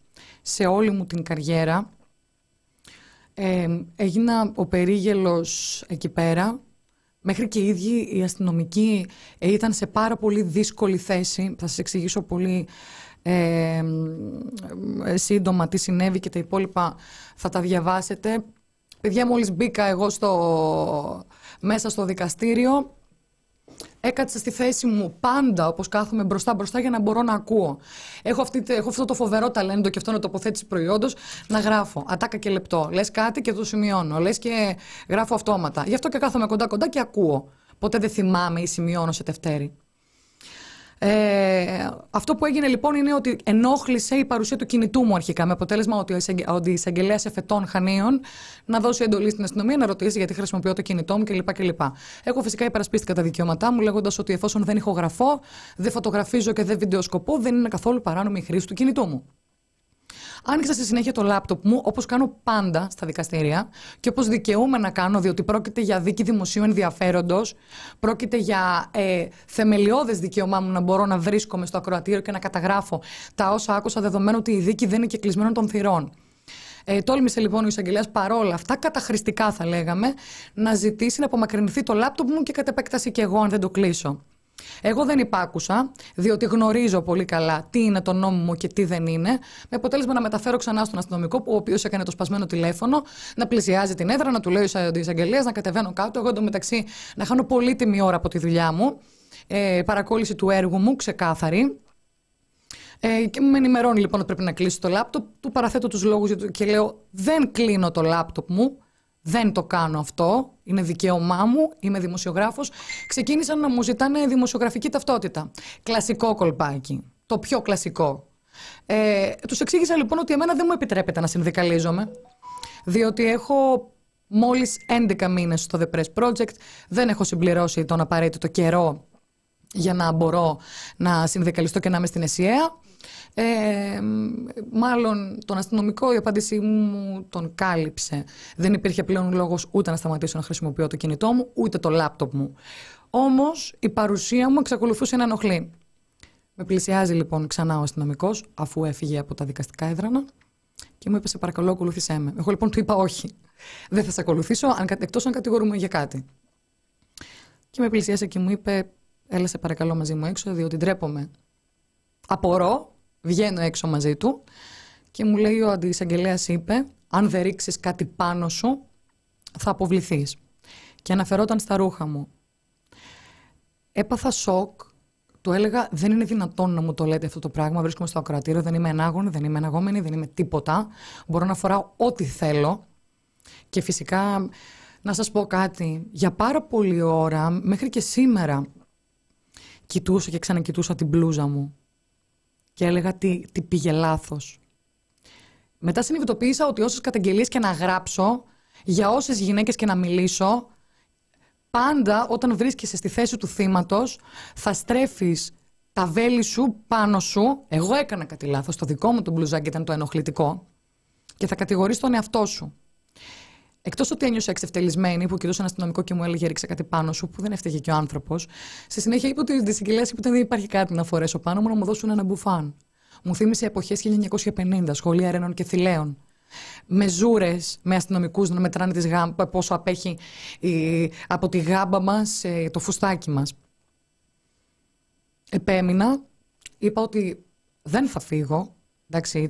σε όλη μου την καριέρα. Έγινα ο περίγελος εκεί πέρα. Μέχρι και οι ίδιοι οι αστυνομικοί ήταν σε πάρα πολύ δύσκολη θέση. Θα σας εξηγήσω πολύ σύντομα τι συνέβη και τα υπόλοιπα θα τα διαβάσετε. Παιδιά, μόλις μπήκα εγώ μέσα στο δικαστήριο, έκατσα στη θέση μου πάντα, όπως κάθομαι, μπροστά για να μπορώ να ακούω. Έχω αυτό το φοβερό ταλέντο, και αυτό είναι τοποθέτηση προϊόντος, να γράφω ατάκα και λεπτό. Λες κάτι και το σημειώνω, λες και γράφω αυτόματα. Γι' αυτό και κάθομαι κοντά και ακούω. Ποτέ δεν θυμάμαι ή σημειώνω σε τευτέρι. Αυτό που έγινε λοιπόν είναι ότι ενόχλησε η παρουσία του κινητού μου αρχικά, με αποτέλεσμα ότι η εισαγγελέας εφετών Χανίων να δώσει εντολή στην αστυνομία να ρωτήσει γιατί χρησιμοποιώ το κινητό μου κλπ. Εγώ φυσικά υπερασπίστηκα τα δικαιώματά μου, λέγοντας ότι εφόσον δεν ηχογραφώ, δεν φωτογραφίζω και δεν βιντεοσκοπώ, δεν είναι καθόλου παράνομη η χρήση του κινητού μου. Άνοιξα στη συνέχεια το λάπτοπ μου, όπως κάνω πάντα στα δικαστήρια και όπως δικαιούμαι να κάνω, διότι πρόκειται για δίκη δημοσίου ενδιαφέροντος, πρόκειται για θεμελιώδες δικαίωμά μου να μπορώ να βρίσκομαι στο ακροατήριο και να καταγράφω τα όσα άκουσα, δεδομένου ότι η δίκη δεν είναι κεκλεισμένο των θυρών. Τόλμησε λοιπόν ο εισαγγελέας παρόλα αυτά, καταχρηστικά θα λέγαμε, να ζητήσει να απομακρυνθεί το λάπτοπ μου και κατ' επέκταση και εγώ, αν δεν το κλείσω. Εγώ δεν υπάκουσα, διότι γνωρίζω πολύ καλά τι είναι το νόμιμο και τι δεν είναι, με αποτέλεσμα να μεταφέρω ξανά στον αστυνομικό, ο οποίος έκανε το σπασμένο τηλέφωνο, να πλησιάζει την έδρα, να του λέει ο εισαγγελέας, να κατεβαίνω κάτω. Εγώ εντωμεταξύ να χάνω πολύτιμη ώρα από τη δουλειά μου, παρακόλληση του έργου μου, ξεκάθαρη. Και με ενημερώνει λοιπόν ότι πρέπει να κλείσω το λάπτοπ, του παραθέτω τους λόγους και λέω: δεν κλείνω το λάπτοπ μου. Δεν το κάνω αυτό, είναι δικαίωμά μου, είμαι δημοσιογράφος. Ξεκίνησαν να μου ζητάνε δημοσιογραφική ταυτότητα. Κλασικό κολπάκι, το πιο κλασικό. Τους εξήγησα λοιπόν ότι εμένα δεν μου επιτρέπεται να συνδικαλίζομαι, διότι έχω μόλις 11 μήνες στο The Press Project, δεν έχω συμπληρώσει τον απαραίτητο καιρό για να μπορώ να συνδικαλιστώ και να είμαι στην ΕΣΥΑ. Μάλλον τον αστυνομικό η απάντησή μου τον κάλυψε. Δεν υπήρχε πλέον λόγος ούτε να σταματήσω να χρησιμοποιώ το κινητό μου, ούτε το λάπτοπ μου. Όμως η παρουσία μου εξακολουθούσε να ενοχλεί. Με πλησιάζει λοιπόν ξανά ο αστυνομικός, αφού έφυγε από τα δικαστικά έδρανα, και μου είπε: σε παρακαλώ, ακολούθησέ με. Εγώ λοιπόν του είπα: όχι, δεν θα σε ακολουθήσω, εκτός αν κατηγορούμε για κάτι. Και με πλησιάζει και μου είπε: έλα σε παρακαλώ μαζί μου έξω, διότι ντρέπομαι. Απορώ, βγαίνω έξω μαζί του και μου λέει: ο αντιεισαγγελέας είπε, αν δεν ρίξεις κάτι πάνω σου, θα αποβληθείς. Και αναφερόταν στα ρούχα μου. Έπαθα σοκ, του έλεγα: δεν είναι δυνατόν να μου το λέτε αυτό το πράγμα. Βρίσκομαι στο ακροατήριο, δεν είμαι ενάγωνη, δεν είμαι εναγόμενη, δεν είμαι τίποτα. Μπορώ να φοράω ό,τι θέλω. Και φυσικά, να σας πω κάτι, για πάρα πολλή ώρα, μέχρι και σήμερα, κοιτούσα και ξανακοιτούσα την μπλούζα μου. Και έλεγα τι πήγε λάθος. Μετά συνειδητοποίησα ότι όσες καταγγελίες και να γράψω, για όσες γυναίκες και να μιλήσω, πάντα όταν βρίσκεσαι στη θέση του θύματος, θα στρέφεις τα βέλη σου πάνω σου. Εγώ έκανα κάτι λάθος, το δικό μου το μπλουζάκι ήταν το ενοχλητικό, και θα κατηγορείς τον εαυτό σου. Εκτός ότι ένιωσα εξευτελισμένη, που κοιτούσε έναν αστυνομικό και μου έλεγε: ρίξε κάτι πάνω σου, που δεν έφταιγε και ο άνθρωπος. Στη συνέχεια είπε ότι η δισυγγελέα είπε ότι δεν υπάρχει κάτι να φορέσω πάνω μου, να μου δώσουν ένα μπουφάν. Μου θύμισε εποχές 1950, σχολεία Ερενών και Θηλαίων. Με ζούρες, με αστυνομικούς να μετράνε πόσο απέχει από τη γάμπα μας το φουστάκι μας. Επέμεινα, είπα ότι δεν θα φύγω. Εντάξει,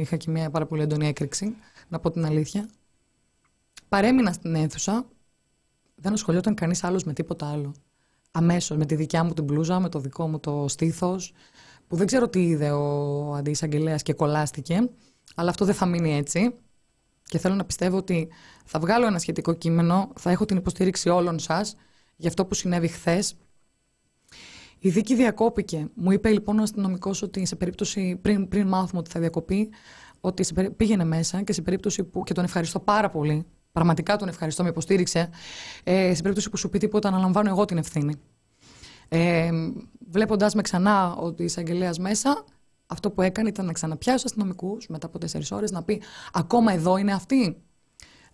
είχα και μια πάρα πολύ έντονη έκρηξη, να πω την αλήθεια. Παρέμεινα στην αίθουσα, δεν ασχολιόταν κανείς άλλος με τίποτα άλλο. Αμέσως, με τη δικιά μου την μπλούζα, με το δικό μου το στήθος, που δεν ξέρω τι είδε ο αντιεισαγγελέας και κολλάστηκε, αλλά αυτό δεν θα μείνει έτσι. Και θέλω να πιστεύω ότι θα βγάλω ένα σχετικό κείμενο, θα έχω την υποστήριξη όλων σας για αυτό που συνέβη χθες. Η δίκη διακόπηκε. Μου είπε λοιπόν ο αστυνομικός ότι σε περίπτωση, πριν μάθουμε ότι θα διακοπεί, ότι πήγαινε μέσα και σε περίπτωση που. Και τον ευχαριστώ πάρα πολύ. Πραγματικά τον ευχαριστώ, με υποστήριξε. Σε περίπτωση που σου πει τίποτα, αναλαμβάνω εγώ την ευθύνη. Βλέποντας με ξανά ότι η εισαγγελέας μέσα, αυτό που έκανε ήταν να ξαναπιάσει τους αστυνομικούς μετά από 4 ώρες, να πει: ακόμα εδώ είναι αυτή.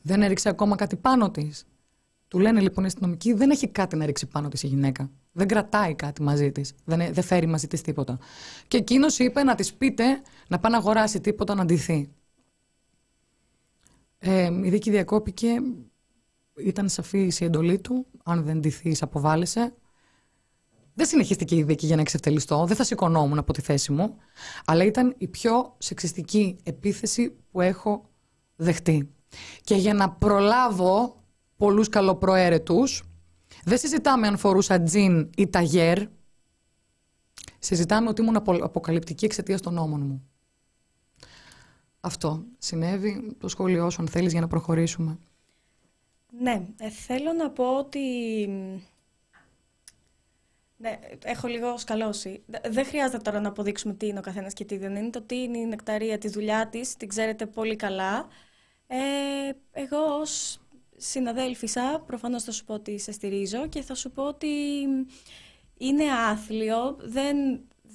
Δεν έριξε ακόμα κάτι πάνω της. Του λένε λοιπόν οι αστυνομικοί: δεν έχει κάτι να ρίξει πάνω της η γυναίκα. Δεν κρατάει κάτι μαζί της. Δεν φέρει μαζί της τίποτα. Και εκείνος είπε να της πείτε να πάει να αγοράσει τίποτα, να ντυθεί. Η δίκη διακόπηκε, ήταν σαφής η εντολή του, αν δεν ντυθείς αποβάλλεσαι. Δεν συνεχίστηκε η δίκη για να εξευτελιστώ, δεν θα σηκωνόμουν από τη θέση μου, αλλά ήταν η πιο σεξιστική επίθεση που έχω δεχτεί. Και για να προλάβω πολλούς καλοπροαίρετους, δεν συζητάμε αν φορούσα τζιν ή ταγέρ, συζητάμε ότι ήμουν αποκαλυπτική εξαιτίας των νόμων μου. Αυτό συνέβη, το σχόλιο όσον θέλεις για να προχωρήσουμε. Ναι, θέλω να πω ότι Ναι, έχω λίγο σκαλώσει. Δεν χρειάζεται τώρα να αποδείξουμε τι είναι ο καθένας και τι δεν είναι. Το τι είναι η Νεκταρία, τη δουλειά της, την ξέρετε πολύ καλά. Εγώ ως συναδέλφισσα, προφανώς θα σου πω ότι σε στηρίζω και θα σου πω ότι είναι άθλιο.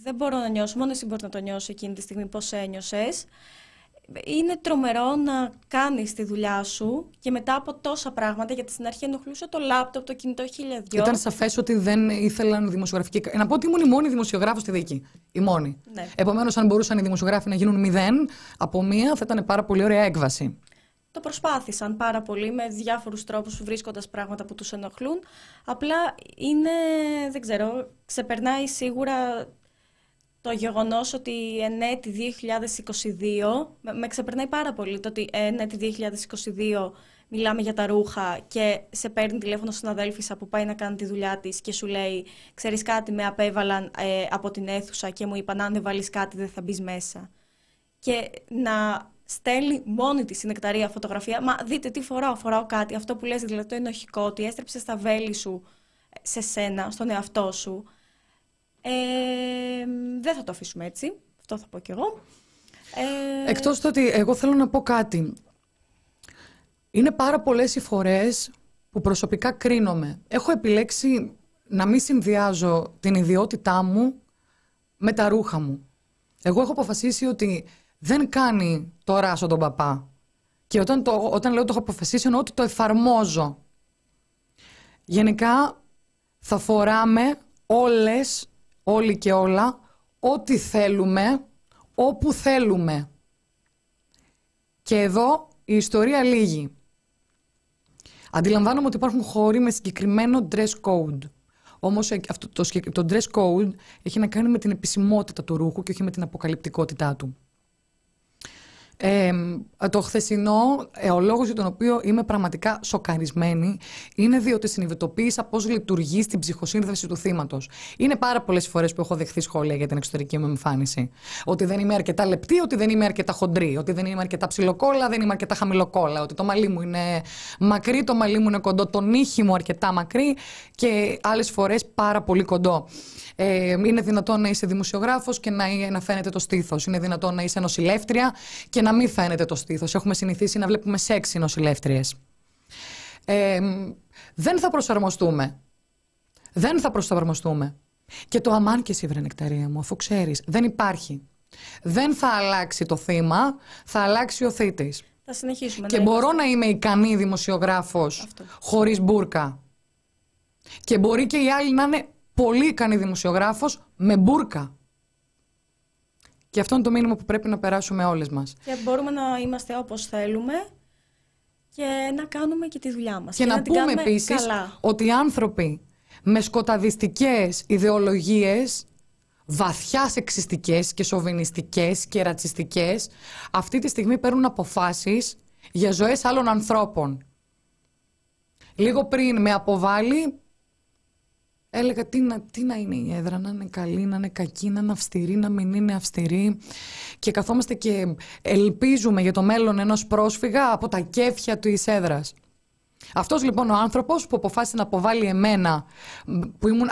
Δεν μπορώ να νιώσω, μόνο εσύ μπορείς να το νιώσεις εκείνη τη στιγμή πώς ένιωσες. Είναι τρομερό να κάνεις τη δουλειά σου και μετά από τόσα πράγματα, γιατί στην αρχή ενοχλούσε το λάπτοπ, το κινητό, χίλια δυο. Ήταν σαφές ότι δεν ήθελαν δημοσιογραφική. Να πω ότι ήμουν η μόνη δημοσιογράφος στη δίκη. Η μόνη. Ναι. Επομένως, αν μπορούσαν οι δημοσιογράφοι να γίνουν 0 από 1, θα ήταν πάρα πολύ ωραία έκβαση. Το προσπάθησαν πάρα πολύ με διάφορους τρόπους, βρίσκοντας πράγματα που τους ενοχλούν. Απλά είναι, δεν ξέρω, ξεπερνάει σίγουρα. Το γεγονός ότι εν έτη 2022, με ξεπερνάει πάρα πολύ το ότι εν έτη 2022 μιλάμε για τα ρούχα και σε παίρνει τηλέφωνο συναδέλφισσα που πάει να κάνει τη δουλειά της και σου λέει «Ξέρεις κάτι, με απέβαλαν από την αίθουσα και μου είπαν αν δεν βάλεις κάτι δεν θα μπεις μέσα». Και να στέλνει μόνη της η Νεκταρία φωτογραφία «Μα δείτε τι φοράω, φοράω κάτι». Αυτό που λες δηλαδή το ενοχικό, ότι έστρεψες τα βέλη σου σε σένα, στον εαυτό σου. Δεν θα το αφήσουμε έτσι. Αυτό θα πω κι εγώ. Εκτός το ότι εγώ θέλω να πω κάτι. Είναι πάρα πολλές οι φορές που προσωπικά κρίνομαι. Έχω επιλέξει να μην συνδυάζω την ιδιότητά μου με τα ρούχα μου. Εγώ έχω αποφασίσει ότι δεν κάνει το ράσο τον παπά. Και όταν λέω ότι το έχω αποφασίσει, εννοώ ότι το εφαρμόζω. Γενικά θα φοράμε όλοι και όλα, ό,τι θέλουμε, όπου θέλουμε. Και εδώ η ιστορία λύγει. Αντιλαμβάνομαι ότι υπάρχουν χώροι με συγκεκριμένο dress code. Όμως αυτό το dress code έχει να κάνει με την επισημότητα του ρούχου και όχι με την αποκαλυπτικότητά του. Το χθεσινό, ο λόγος για τον οποίο είμαι πραγματικά σοκαρισμένη είναι διότι συνειδητοποίησα πώς λειτουργεί στην ψυχοσύνδεση του θύματος. Είναι πάρα πολλές φορές που έχω δεχθεί σχόλια για την εξωτερική μου εμφάνιση. Ότι δεν είμαι αρκετά λεπτή, ότι δεν είμαι αρκετά χοντρή, ότι δεν είμαι αρκετά ψιλοκόλλα, δεν είμαι αρκετά χαμηλοκόλλα, ότι το μαλλί μου είναι μακρύ, το μαλλί μου είναι κοντό, το νύχι μου αρκετά μακρύ και άλλες φορές πάρα πολύ κοντό. Είναι δυνατόν να είσαι δημοσιογράφος και να φαίνεται το στήθος. Είναι δυνατόν να είσαι νοσηλεύτρια και να μην φαίνεται το στήθος. Έχουμε συνηθίσει να βλέπουμε σεξι νοσηλεύτριες. Δεν θα προσαρμοστούμε. Δεν θα προσαρμοστούμε. Και το αμάν και εσύ, βρε Νεκταρία μου, αφού ξέρεις, δεν υπάρχει. Δεν θα αλλάξει το θύμα, θα αλλάξει ο θήτης. Θα συνεχίσουμε. Και μπορώ να είμαι ικανή δημοσιογράφος χωρίς μπουρκα. Και μπορεί και οι άλλοι να είναι πολύ ικανή δημοσιογράφος με μπουρκα. Και αυτό είναι το μήνυμα που πρέπει να περάσουμε όλες μας. Και μπορούμε να είμαστε όπως θέλουμε και να κάνουμε και τη δουλειά μας. Και να πούμε επίσης ότι οι άνθρωποι με σκοταδιστικές ιδεολογίες, βαθιά σεξιστικές και σοβινιστικές και ρατσιστικές, αυτή τη στιγμή παίρνουν αποφάσεις για ζωές άλλων ανθρώπων. Λίγο πριν με αποβάλλει, έλεγα τι να είναι η έδρα, να είναι καλή, να είναι κακή, να είναι αυστηρή, να μην είναι αυστηρή. Και καθόμαστε και ελπίζουμε για το μέλλον ενός πρόσφυγα από τα κέφια της έδρας. Αυτός λοιπόν ο άνθρωπος που αποφάσισε να αποβάλει εμένα, που ήμουν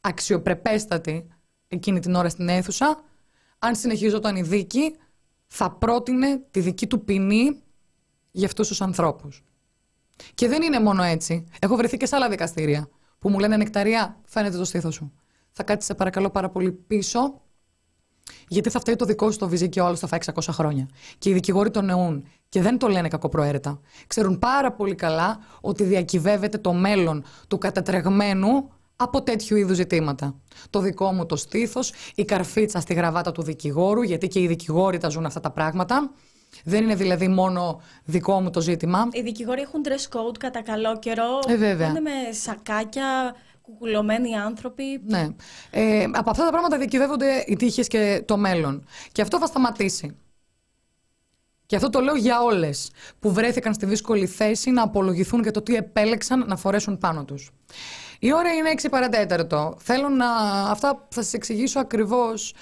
αξιοπρεπέστατη εκείνη την ώρα στην αίθουσα, αν συνεχίζονταν η δίκη, θα πρότεινε τη δική του ποινή για αυτούς τους ανθρώπους. Και δεν είναι μόνο έτσι. Έχω βρεθεί και σε άλλα δικαστήρια που μου λένε «Νεκταρία, φαίνεται το στήθος σου. Θα κάτσεις, σε παρακαλώ, πάρα πολύ πίσω, γιατί θα φταίει το δικό σου το βυζί και ο άλλος θα φάει 600 χρόνια». Και οι δικηγόροι τον νεούν και δεν το λένε κακοπροαίρετα. Ξέρουν πάρα πολύ καλά ότι διακυβεύεται το μέλλον του κατατρεγμένου από τέτοιου είδους ζητήματα. Το δικό μου το στήθος, η καρφίτσα στη γραβάτα του δικηγόρου, γιατί και οι δικηγόροι τα ζουν αυτά τα πράγματα. Δεν είναι δηλαδή μόνο δικό μου το ζήτημα. Οι δικηγόροι έχουν dress code κατά καλό καιρό. Βέβαια. Είναι με σακάκια, κουκουλωμένοι άνθρωποι. Ναι. Από αυτά τα πράγματα διακυβεύονται οι τύχες και το μέλλον. Και αυτό θα σταματήσει. Και αυτό το λέω για όλες που βρέθηκαν στη δύσκολη θέση να απολογηθούν για το τι επέλεξαν να φορέσουν πάνω τους. Η ώρα είναι 6 παρατέταρτο. Θέλω να... Αυτά θα σας εξηγήσω ακριβώς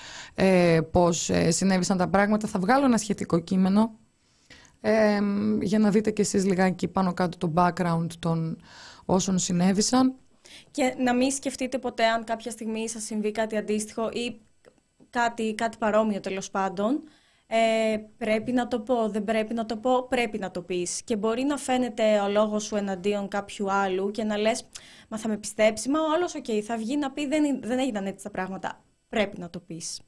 πώς συνέβησαν τα πράγματα. Θα βγάλω ένα σχετικό κείμενο για να δείτε κι εσείς λιγάκι πάνω κάτω το background των όσων συνέβησαν. Και να μην σκεφτείτε ποτέ αν κάποια στιγμή σας συμβεί κάτι αντίστοιχο ή κάτι παρόμοιο τέλος πάντων. Πρέπει να το πω, δεν πρέπει να το πω, πρέπει να το πεις. Και μπορεί να φαίνεται ο λόγος σου εναντίον κάποιου άλλου και να λες, μα θα με πιστέψει, μα ο άλλος okay, θα βγει να πει δεν έγιναν έτσι τα πράγματα. Πρέπει να το πεις.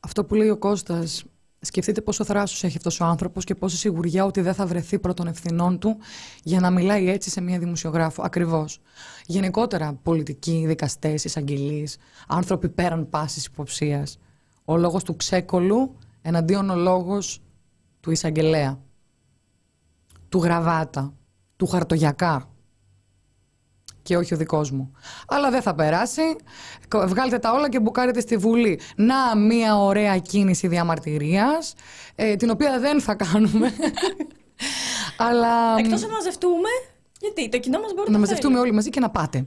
Αυτό που λέει ο Κώστας, σκεφτείτε πόσο θράσος έχει αυτός ο άνθρωπος και πόση σιγουριά ότι δεν θα βρεθεί πρώτων ευθυνών του για να μιλάει έτσι σε μία δημοσιογράφο. Ακριβώς. Γενικότερα πολιτικοί, δικαστές, εισαγγελείς, άνθρωποι πέραν πάσης υποψίας. Ο λόγος του ξέκολου εναντίον ο λόγος του εισαγγελέα, του γραβάτα, του χαρτογιακά και όχι ο δικός μου. Αλλά δεν θα περάσει, βγάλτε τα όλα και μπουκάρετε στη Βουλή. Να μια ωραία κίνηση διαμαρτυρίας, την οποία δεν θα κάνουμε. Αλλά... εκτός να μαζευτούμε, γιατί το κοινό μας μπορεί να μαζευτούμε όλοι μαζί και να πάτε.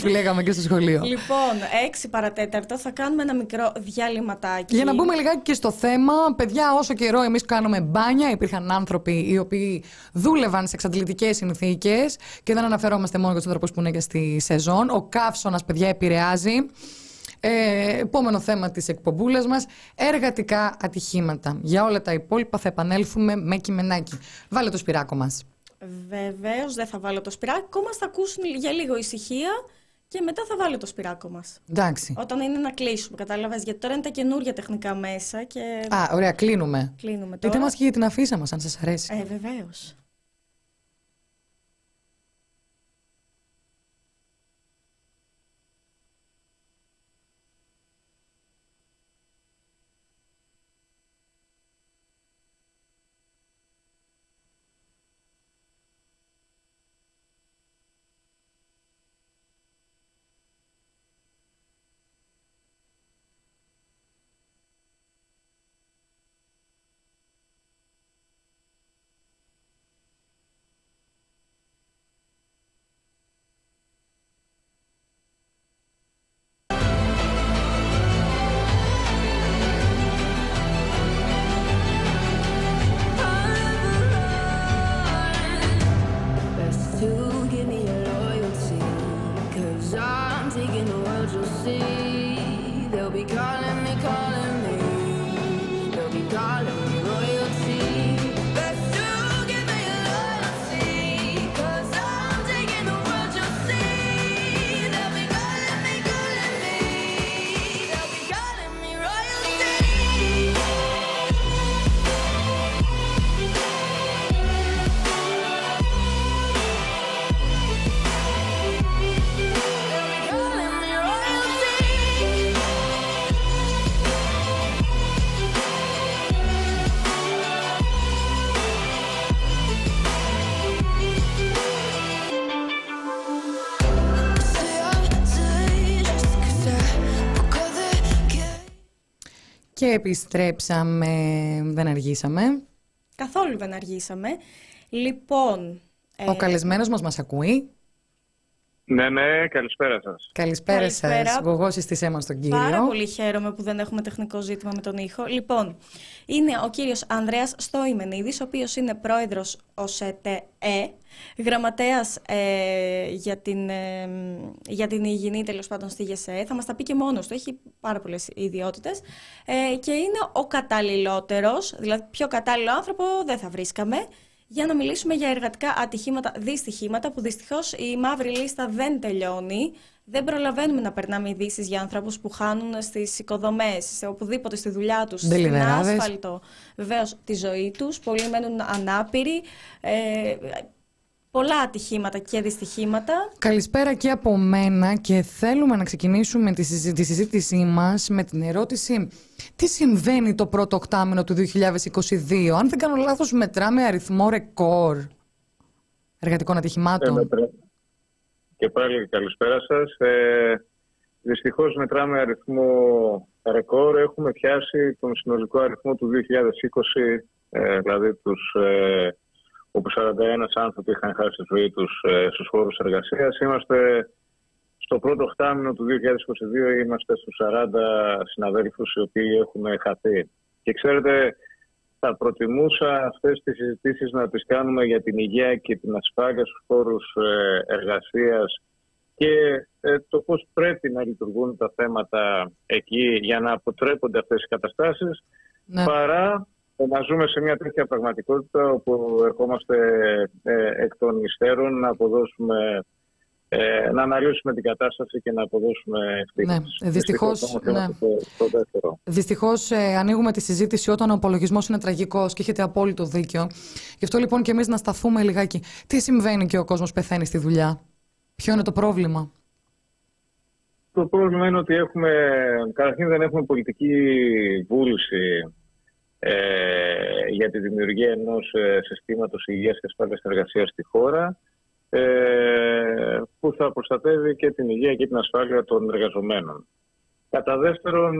Που λέγαμε και στο σχολείο. Λοιπόν, 6 παρατέταρτο θα κάνουμε ένα μικρό διαλυματάκι. Για να μπούμε λιγάκι και στο θέμα. Παιδιά, όσο καιρό εμείς κάνουμε μπάνια, υπήρχαν άνθρωποι οι οποίοι δούλευαν σε εξαντλητικές συνθήκες. Και δεν αναφερόμαστε μόνο για τους ανθρώπους που είναι και στη σεζόν. Ο καύσωνας, παιδιά, επηρεάζει. Επόμενο θέμα της εκπομπούλας μας, εργατικά ατυχήματα. Για όλα τα υπόλοιπα θα επανέλθουμε με κειμενάκι. Βάλε το σπυράκο μας. Βεβαίως, δεν θα βάλω το σπυράκο μας, θα ακούσουν για λίγο ησυχία και μετά θα βάλω το σπυράκο μας. Εντάξει. Όταν είναι να κλείσουμε, κατάλαβες, γιατί τώρα είναι τα καινούργια τεχνικά μέσα και... Α, ωραία, κλείνουμε. Κλείνουμε τώρα. Δείτε μας και για την αφίσα μας, αν σας αρέσει. Βεβαίως. Και επιστρέψαμε, δεν αργήσαμε. Καθόλου δεν αργήσαμε. Λοιπόν... Ο καλεσμένος μας ακούει. Ναι, ναι, καλησπέρα σας. Καλησπέρα σας, γογός της έμαν στον κύριο. Πάρα πολύ χαίρομαι που δεν έχουμε τεχνικό ζήτημα με τον ήχο. Λοιπόν, είναι ο κύριος Ανδρέας Στοημενίδης, ο οποίος είναι πρόεδρος ΟΣΕΤΕ, γραμματέας για την υγιεινή τέλος πάντων στη ΓΕΣΕ. Θα μας τα πει και μόνος του, έχει πάρα πολλές ιδιότητες. Και είναι ο καταλληλότερος, δηλαδή πιο κατάλληλο άνθρωπο δεν θα βρίσκαμε, για να μιλήσουμε για εργατικά ατυχήματα, δυστυχήματα, που δυστυχώς η μαύρη λίστα δεν τελειώνει. Δεν προλαβαίνουμε να περνάμε ειδήσεις για ανθρώπους που χάνουν στις οικοδομές, σε οπουδήποτε στη δουλειά τους, στην άσφαλτο, βεβαίως τη ζωή τους. Πολλοί μένουν ανάπηροι. Πολλά ατυχήματα και δυστυχήματα. Καλησπέρα και από μένα και θέλουμε να ξεκινήσουμε τη συζήτησή μας με την ερώτηση τι συμβαίνει το πρώτο οκτάμηνο του 2022. Αν δεν κάνω λάθος μετράμε αριθμό ρεκόρ εργατικών ατυχημάτων. Και πάλι καλησπέρα σας. Δυστυχώς μετράμε αριθμό ρεκόρ. Έχουμε πιάσει τον συνολικό αριθμό του 2020, δηλαδή τους... όπου 41 άνθρωποι είχαν χάσει τη ζωή τους στους χώρους εργασίας. Είμαστε στο πρώτο οκτάμηνο του 2022, είμαστε στους 40 συναδέλφους οι οποίοι έχουν χαθεί. Και ξέρετε, Θα προτιμούσα αυτές τις συζητήσεις να τις κάνουμε για την υγεία και την ασφάλεια στους χώρους εργασίας και το πώς πρέπει να λειτουργούν τα θέματα εκεί για να αποτρέπονται αυτές οι καταστάσεις, ναι, παρά να ζούμε σε μια τέτοια πραγματικότητα όπου ερχόμαστε εκ των υστέρων να αποδώσουμε, να αναλύσουμε την κατάσταση και να αποδώσουμε ευθύνες. Ναι. Δυστυχώς ανοίγουμε τη συζήτηση όταν ο απολογισμός είναι τραγικός και έχετε απόλυτο δίκιο. Γι' αυτό λοιπόν και εμείς να σταθούμε λιγάκι. Τι συμβαίνει και ο κόσμος πεθαίνει στη δουλειά? Ποιο είναι το πρόβλημα? Το πρόβλημα είναι ότι καταρχήν δεν έχουμε πολιτική βούληση για τη δημιουργία ενός συστήματος υγείας και ασφάλειας εργασίας στη χώρα, που θα προστατεύει και την υγεία και την ασφάλεια των εργαζομένων. Κατά δεύτερον,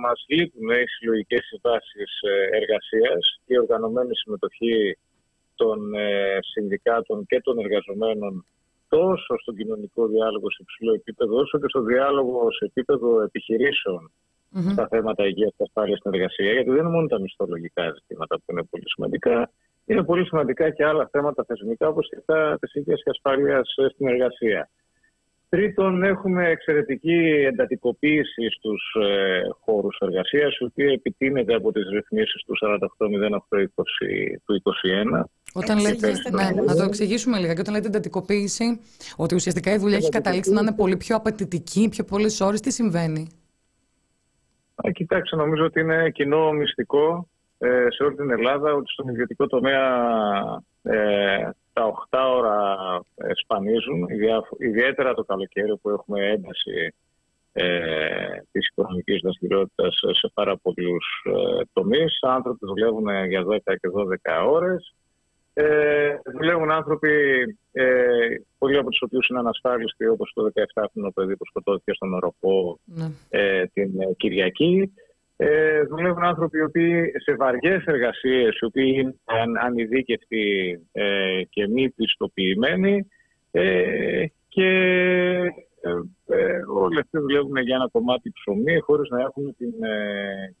μας λείπουν οι συλλογικές συμβάσεις εργασίας και η οργανωμένη συμμετοχή των συνδικάτων και των εργαζομένων τόσο στον κοινωνικό διάλογο σε υψηλό επίπεδο, όσο και στο διάλογο σε επίπεδο επιχειρήσεων στα θέματα υγείας και ασφάλειας στην εργασία. Γιατί δεν είναι μόνο τα μισθολογικά ζητήματα που είναι πολύ σημαντικά. Είναι πολύ σημαντικά και άλλα θέματα θεσμικά, όπως και τα της υγείας και ασφάλειας στην εργασία. Τρίτον, έχουμε εξαιρετική εντατικοποίηση στους χώρους εργασίας, η οποία επιτείνεται από τις ρυθμίσεις του 4808 του 2021. Όταν λέτε, να το εξηγήσουμε λίγα, και όταν λέτε εντατικοποίηση, ότι ουσιαστικά η δουλειά έχει καταλήξει να είναι πολύ πιο απαιτητική, πιο πολλές ώρες, τι συμβαίνει? Κοιτάξτε, νομίζω ότι είναι κοινό μυστικό σε όλη την Ελλάδα ότι στον ιδιωτικό τομέα τα 8 ώρα σπανίζουν, ιδιαίτερα το καλοκαίρι που έχουμε ένταση της οικονομικής δραστηριότητας σε πάρα πολλούς τομείς. Άνθρωποι δουλεύουν για 10 και 12 ώρες. Δουλεύουν άνθρωποι, πολλοί από τους οποίους είναι ανασφάλιστοι, όπως το 17χρονο παιδί που σκοτώθηκε στον Οροπό την Κυριακή. Δουλεύουν άνθρωποι οι οποίοι σε βαριές εργασίες, οι οποίοι είναι ανειδίκευτοι και μη πιστοποιημένοι, και όλοι αυτοί δουλεύουν για ένα κομμάτι ψωμί χωρίς να έχουν την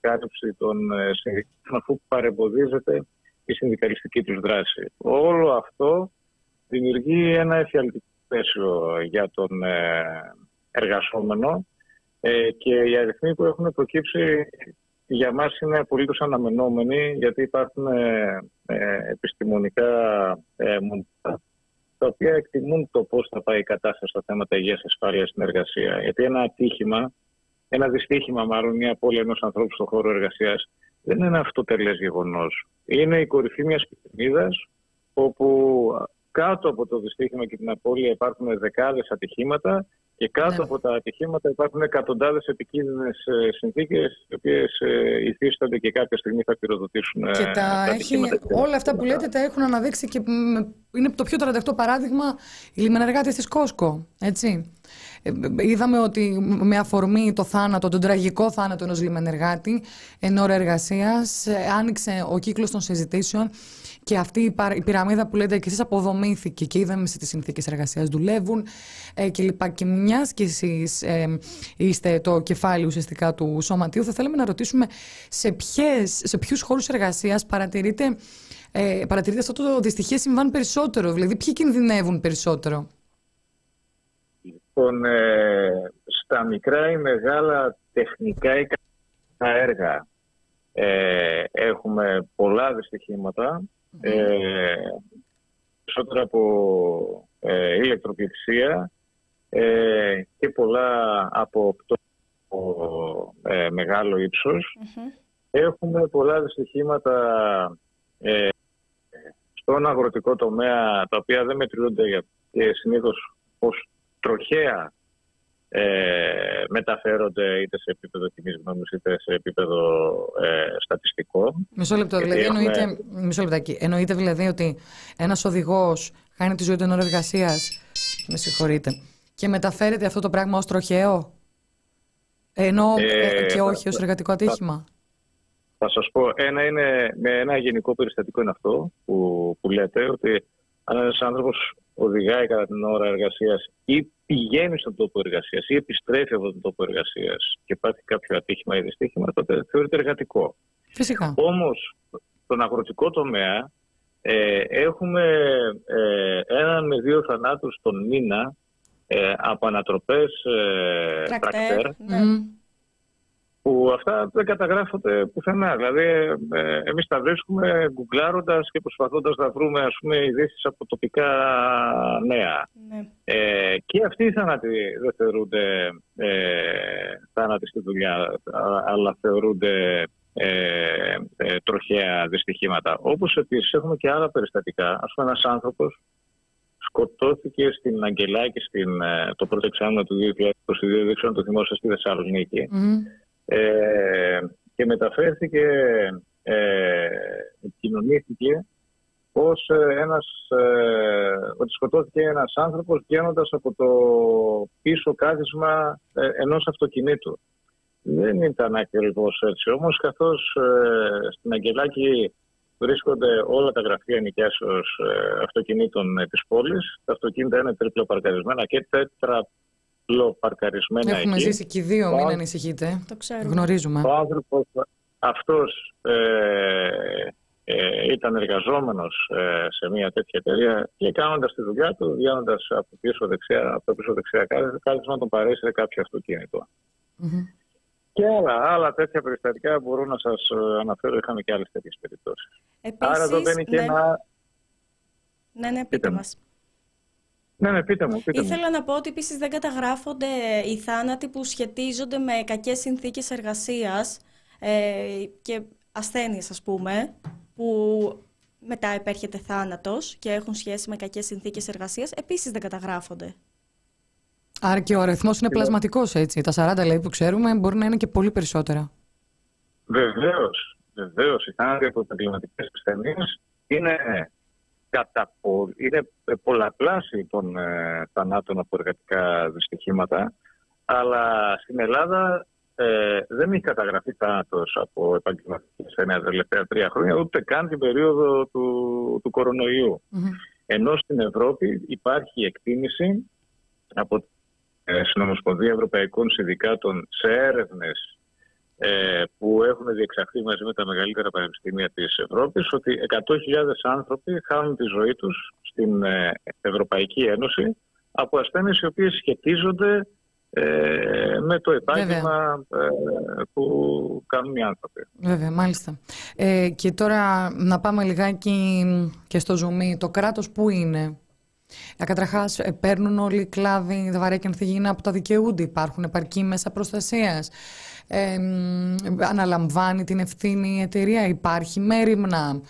κάλυψη των συνδικαλιστών, αφού παρεμποδίζεται η συνδικαλιστική τους δράση. Όλο αυτό δημιουργεί ένα εφιαλτικό πλαίσιο για τον εργασόμενο, και οι αριθμοί που έχουν προκύψει για μας είναι απολύτως αναμενόμενοι, γιατί υπάρχουν επιστημονικά μοντέλα τα οποία εκτιμούν το πώς θα πάει η κατάσταση στα θέματα υγείας και ασφάλειας στην εργασία. Γιατί ένα ατύχημα, ένα δυστύχημα μάλλον, μια απώλεια ενός ανθρώπου στον χώρο εργασίας δεν είναι αυτοτελές γεγονός. Είναι η κορυφή μιας πυραμίδας, όπου κάτω από το δυστύχημα και την απώλεια υπάρχουν δεκάδες ατυχήματα. Και κάτω από τα ατυχήματα υπάρχουν εκατοντάδες επικίνδυνες συνθήκες, οι οποίες υφίστανται και κάποια στιγμή θα πυροδοτήσουν. Και όλα αυτά που λέτε τα έχουν αναδείξει, και είναι το πιο τρανταχτό παράδειγμα οι λιμενεργάτες της Κόσκο. Έτσι. Είδαμε ότι με αφορμή το θάνατο, τον τραγικό θάνατο ενός λιμενεργάτη εν ώρα εργασίας, άνοιξε ο κύκλος των συζητήσεων και αυτή η πυραμίδα που λέτε και εσείς αποδομήθηκε, και είδαμε σε τις συνθήκες εργασίας δουλεύουν κλπ. Και μιας και εσείς είστε το κεφάλι ουσιαστικά του σωματείου, θα θέλαμε να ρωτήσουμε σε ποιους χώρους εργασίας παρατηρείται αυτό το δυστυχές συμβάν περισσότερο, δηλαδή ποιοι κινδυνεύουν περισσότερο? Λοιπόν, στα μικρά ή μεγάλα τεχνικά ή καθαρά έργα έχουμε πολλά δυστυχήματα, περισσότερα από ηλεκτροπληξία και πολλά από μεγάλο ύψος. Έχουμε πολλά δυστυχήματα στον αγροτικό τομέα, τα οποία δεν μετριούνται και συνήθως ως τροχαία μεταφέρονται είτε σε επίπεδο κοινής γνώμης είτε σε επίπεδο στατιστικό. Μισό λεπτό, δηλαδή εννοείται δηλαδή ότι ένας οδηγός χάνει τη ζωή του εν ώρα εργασίας, με συγχωρείτε, και μεταφέρεται αυτό το πράγμα ως τροχαίο, ενώ και όχι ως εργατικό ατύχημα? Θα σας πω, ένα γενικό περιστατικό είναι αυτό που λέτε, ότι αν ένας άνθρωπος οδηγάει κατά την ώρα εργασίας ή πηγαίνει στον τόπο εργασίας ή επιστρέφει από τον τόπο εργασίας και πάθει κάποιο ατύχημα ή δυστύχημα, τότε θεωρείται εργατικό. Φυσικά. Όμως, στον αγροτικό τομέα έχουμε έναν με δύο θανάτους τον μήνα από ανατροπές τρακτέρ. Ναι. Που αυτά δεν καταγράφονται πουθενά. Δηλαδή, εμείς τα βρίσκουμε γκουγκλάροντας και προσπαθώντας να βρούμε, ας πούμε, ειδήσεις από τοπικά νέα. Ναι. Και αυτοί οι θάνατοι δεν θεωρούνται θάνατοι στη δουλειά, αλλά θεωρούνται τροχαία δυστυχήματα. Όπως επίσης έχουμε και άλλα περιστατικά. Ας πούμε, ένας άνθρωπος σκοτώθηκε στην Αγγελάκη το πρώτο εξάμηνο του 2022, δεν ξέρω αν το θυμόσαστε, στη Θεσσαλονίκη. Και μεταφέρθηκε, κοινωνήθηκε ως ότι σκοτώθηκε ένας άνθρωπος βγαίνοντας από το πίσω κάθισμα ενός αυτοκινήτου. Δεν ήταν ακριβώς έτσι όμως, καθώς στην Αγγελάκη βρίσκονται όλα τα γραφεία νοικιάσεως αυτοκινήτων της πόλης. Τα αυτοκίνητα είναι τριπλοπαρκαρισμένα και τετραπλοπαρκαρισμένα. Έχουμε εκεί ζήσει και δύο, μην ανησυχείτε. Το ξέρουμε. Γνωρίζουμε. Ο άνθρωπος αυτός ήταν εργαζόμενος σε μια τέτοια εταιρεία και κάνοντας τη δουλειά του, βγαίνοντας από το πίσω δεξιά κάθισμα, τον παρέσυρε κάποιο αυτοκίνητο. Mm-hmm. Και άλλα τέτοια περιστατικά μπορώ να σας αναφέρω, είχαμε και άλλες τέτοιες περιπτώσεις. Επίσης, άρα εδώ μπαίνει και ένα... Ναι, πείτε μας. Ναι, πείτε μου. Ήθελα να πω ότι επίσης δεν καταγράφονται οι θάνατοι που σχετίζονται με κακές συνθήκες εργασίας και ασθένειες, ας πούμε, που μετά επέρχεται θάνατος και έχουν σχέση με κακές συνθήκες εργασίας, επίσης δεν καταγράφονται. Άρα και ο αριθμός είναι πλασματικός, έτσι. Τα 40 λέει που ξέρουμε μπορεί να είναι και πολύ περισσότερα. Βεβαίως. Οι θάνατοι από επαγγελματικές ασθενείες είναι πολλαπλάσιοι των θανάτων από εργατικά δυστυχήματα. Αλλά στην Ελλάδα δεν έχει καταγραφεί θάνατος από επαγγελματική ασθενεία τα τελευταία 3 χρόνια, ούτε καν την περίοδο του κορονοϊού. Mm-hmm. Ενώ στην Ευρώπη υπάρχει εκτίμηση από στην Ομοσπονδία Ευρωπαϊκών Συνδικάτων σε έρευνες που έχουν διεξαχθεί μαζί με τα μεγαλύτερα πανεπιστήμια της Ευρώπης, ότι 100.000 άνθρωποι χάνουν τη ζωή τους στην Ευρωπαϊκή Ένωση από ασθένειες οι οποίες σχετίζονται με το επάγγελμα που κάνουν οι άνθρωποι. Βέβαια, μάλιστα. Και τώρα να πάμε λιγάκι και στο zoom. Το κράτος πού είναι? Καταρχάς, παίρνουν όλοι οι κλάδοι βαρέα και ανθυγιεινά που τα δικαιούνται, υπάρχουν επαρκή μέσα προστασίας, αναλαμβάνει την ευθύνη η εταιρεία, υπάρχει μέριμνα,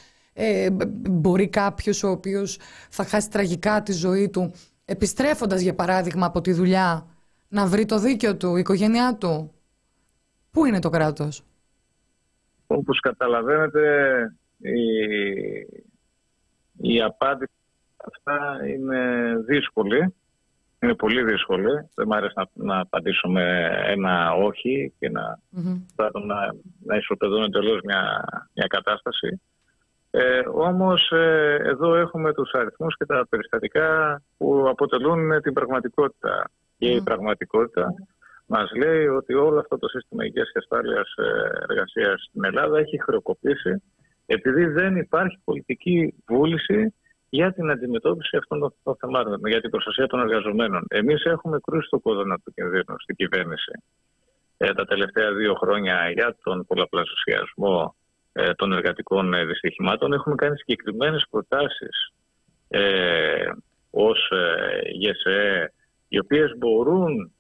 μπορεί κάποιος ο οποίος θα χάσει τραγικά τη ζωή του, επιστρέφοντας για παράδειγμα από τη δουλειά, να βρει το δίκαιο του, η οικογένειά του. Πού είναι το κράτος? Όπως καταλαβαίνετε, η απάντηση αυτά είναι δύσκολη, είναι πολύ δύσκολη. Δεν μου αρέσει να απαντήσω με ένα όχι και να ισοπεδώνω τελώς μια κατάσταση. Όμως εδώ έχουμε τους αριθμούς και τα περιστατικά που αποτελούν την πραγματικότητα. Και η πραγματικότητα μας λέει ότι όλο αυτό το σύστημα υγείας και ασφάλειας εργασίας στην Ελλάδα έχει χρεοκοπήσει, επειδή δεν υπάρχει πολιτική βούληση για την αντιμετώπιση αυτών των θεμάτων, για την προστασία των εργαζομένων. Εμείς έχουμε κρούσει το κόδωνα του κινδύνου στην κυβέρνηση τα τελευταία 2 χρόνια για τον πολλαπλασιασμό των εργατικών δυστυχημάτων. Έχουμε κάνει συγκεκριμένες προτάσεις ως ΓΕΣΕΕ, οι οποίες μπορούν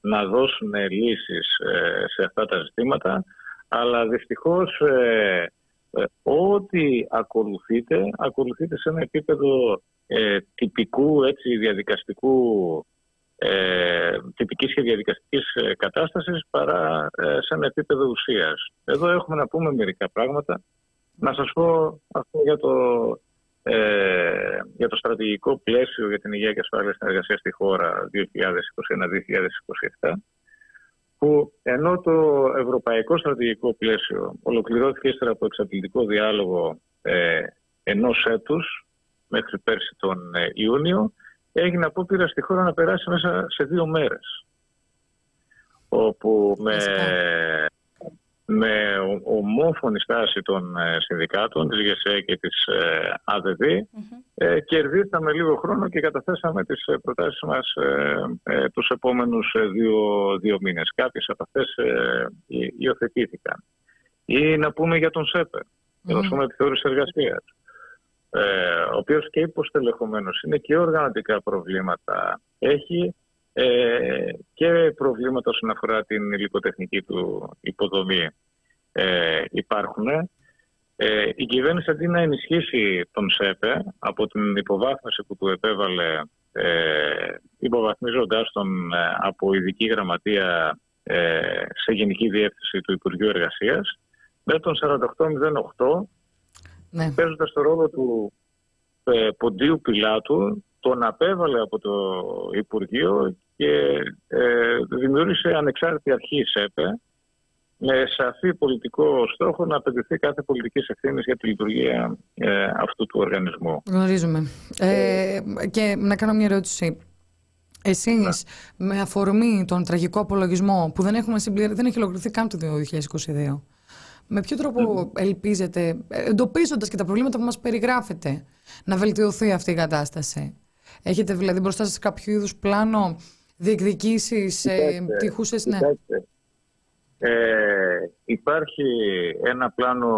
να δώσουν λύσεις σε αυτά τα ζητήματα, αλλά δυστυχώς... ό,τι ακολουθείται σε ένα επίπεδο τυπικού, έτσι, διαδικαστικού, τυπικής και διαδικαστικής κατάστασης, παρά σε ένα επίπεδο ουσίας. Εδώ έχουμε να πούμε μερικά πράγματα. Να σας πω για το στρατηγικό πλαίσιο για την υγεία και ασφάλεια στην εργασία στη χώρα 2021-2027. Που ενώ το ευρωπαϊκό στρατηγικό πλαίσιο ολοκληρώθηκε ύστερα από εξαντλητικό διάλογο ενός έτους, μέχρι πέρσι τον Ιούνιο, έγινε απόπειρα στη χώρα να περάσει μέσα σε 2 μέρες. Όπου με ομόφωνη στάση των συνδικάτων, της ΓΕΣΕ και της ΑΔΔ, κερδίσαμε λίγο χρόνο και καταθέσαμε τις προτάσεις μας τους επόμενους δύο μήνες. Κάποιες από αυτές υιοθετήθηκαν. Ή να πούμε για τον ΣΕΠΕ, για το Σώμα Επιθεώρησης Εργασίας, ο οποίος και υποστελεχωμένος είναι και οργανωτικά προβλήματα έχει, και προβλήματα όσον αφορά την υλικοτεχνική του υποδομή υπάρχουν. Η κυβέρνηση, αντί να ενισχύσει τον ΣΕΠΕ από την υποβάθμιση που του επέβαλε, υποβαθμίζοντάς τον από ειδική γραμματεία σε γενική διεύθυνση του Υπουργείου Εργασίας, με τον 4808, ναι, παίζοντας το ρόλο του ποντίου πιλάτου, τον απέβαλε από το Υπουργείο και δημιούργησε ανεξάρτητη αρχή ΣΕΠΕ με σαφή πολιτικό στόχο να απαιτηθεί κάθε πολιτική ευθύνη για τη λειτουργία αυτού του οργανισμού. Γνωρίζουμε. Και να κάνω μια ερώτηση. Εσείς, με αφορμή τον τραγικό απολογισμό που δεν έχει ολοκληρωθεί καν το 2022, με ποιο τρόπο ελπίζετε, εντοπίζοντας και τα προβλήματα που μας περιγράφετε, να βελτιωθεί αυτή η κατάσταση? Έχετε δηλαδή μπροστά σας κάποιο είδους πλάνο, διεκδικήσεις, τυχούσες? Ναι. Υπάρχει ένα πλάνο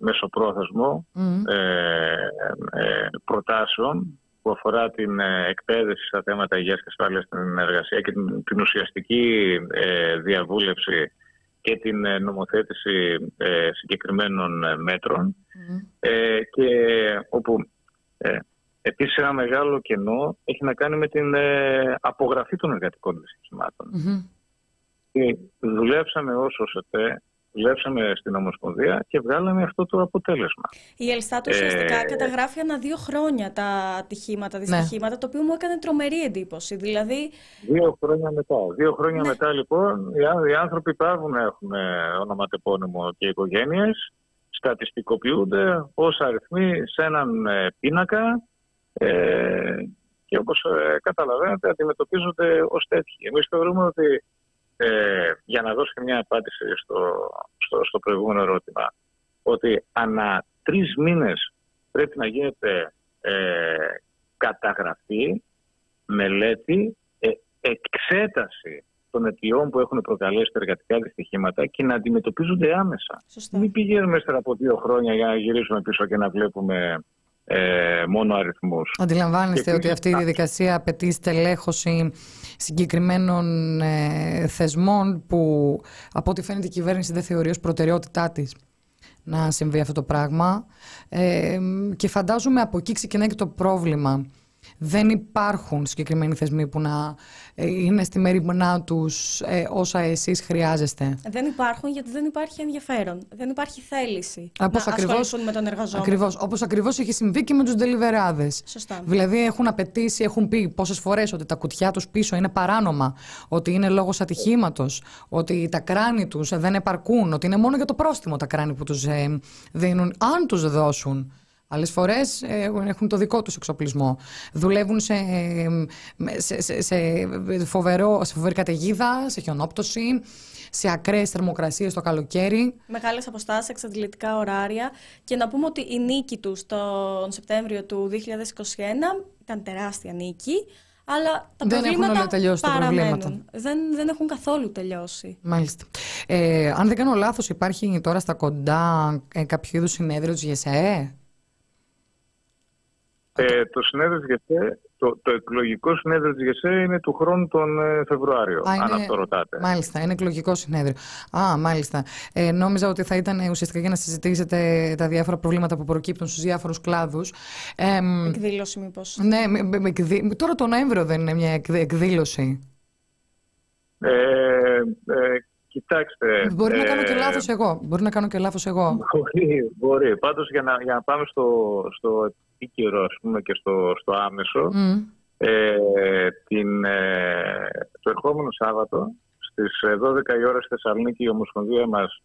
μεσοπρόθεσμο προτάσεων που αφορά την εκπαίδευση στα θέματα υγείας και ασφάλειας στην εργασία και την ουσιαστική διαβούλευση και την νομοθέτηση συγκεκριμένων μέτρων, και όπου επίσης ένα μεγάλο κενό έχει να κάνει με την απογραφή των εργατικών δυστυχημάτων. Δουλέψαμε όσο ΣΕΠΕ, δουλέψαμε στην Ομοσπονδία και βγάλαμε αυτό το αποτέλεσμα. Η Ελστάτ ουσιαστικά καταγράφει ανά 2 χρόνια τα ατυχήματα, δυστυχήματα, το οποίο μου έκανε τρομερή εντύπωση. Δηλαδή... 2 χρόνια μετά. 2 χρόνια μετά, λοιπόν, οι άνθρωποι πάβουν να έχουν ονοματεπώνυμο και οικογένειες, στατιστικοποιούνται ως αριθμοί σε έναν πίνακα, και όπως καταλαβαίνετε αντιμετωπίζονται ως τέτοιοι. Εμείς θεωρούμε ότι, για να δώσω μια απάντηση στο προηγούμενο ερώτημα, ότι ανά 3 μήνες πρέπει να γίνεται καταγραφή, μελέτη, εξέταση των αιτιών που έχουν προκαλέσει τα εργατικά δυστυχήματα και να αντιμετωπίζονται άμεσα. Σωστή. Μην πηγαίνουμε ύστερα από 2 χρόνια για να γυρίσουμε πίσω και να βλέπουμε μόνο αριθμούς. Αντιλαμβάνεστε ότι αυτή η διαδικασία απαιτεί στελέχωση συγκεκριμένων θεσμών που, από ό,τι φαίνεται, η κυβέρνηση δεν θεωρεί ως προτεραιότητά της να συμβεί αυτό το πράγμα, και φαντάζομαι από εκεί ξεκινάει και το πρόβλημα. Δεν υπάρχουν συγκεκριμένοι θεσμοί που να είναι στη μέριμνά τους όσα εσείς χρειάζεστε. Δεν υπάρχουν, γιατί δεν υπάρχει ενδιαφέρον. Δεν υπάρχει θέληση να ασχοληθούν με τον εργαζόμενο. Ακριβώς, όπως ακριβώς έχει συμβεί και με τους ντελιβεράδες. Σωστά. Δηλαδή έχουν απαιτήσει, έχουν πει πόσες φορές ότι τα κουτιά τους πίσω είναι παράνομα, ότι είναι λόγος ατυχήματος, ότι τα κράνη τους δεν επαρκούν, ότι είναι μόνο για το πρόστιμο τα κράνη που τους δίνουν, αν τους δώσουν. Άλλες φορές έχουν το δικό τους εξοπλισμό. Δουλεύουν σε φοβερή καταιγίδα, σε χιονόπτωση, σε ακραίες θερμοκρασίες το καλοκαίρι. Μεγάλες αποστάσεις, εξαντλητικά ωράρια. Και να πούμε ότι η νίκη τους τον Σεπτέμβριο του 2021 ήταν τεράστια νίκη. Αλλά τα προβλήματα παραμένουν. Δεν έχουν καθόλου τελειώσει. Μάλιστα. Αν δεν κάνω λάθος, υπάρχει τώρα στα κοντά κάποιο είδους συνέδριο της ΓΕΣΕΕ. Το συνέδριο της ΓΕΣΕ, το εκλογικό συνέδριο της ΓΕΣΕ είναι του χρόνου τον Φεβρουάριο, αν αυτό ρωτάτε. Μάλιστα, είναι εκλογικό συνέδριο. Μάλιστα. Νόμιζα ότι θα ήταν ουσιαστικά για να συζητήσετε τα διάφορα προβλήματα που προκύπτουν στους διάφορους κλάδους. Εκδήλωση μήπως? Ναι, τώρα το Νοέμβριο δεν είναι μια εκδήλωση? Κοιτάξτε... Μπορεί να κάνω και λάθος εγώ. Μπορεί. Πάντως, για να πάμε στο επίκαιρο, ας πούμε, και στο άμεσο, το ερχόμενο Σάββατο στις 12 η ώρα στη Θεσσαλονίκη η Ομοσπονδία μας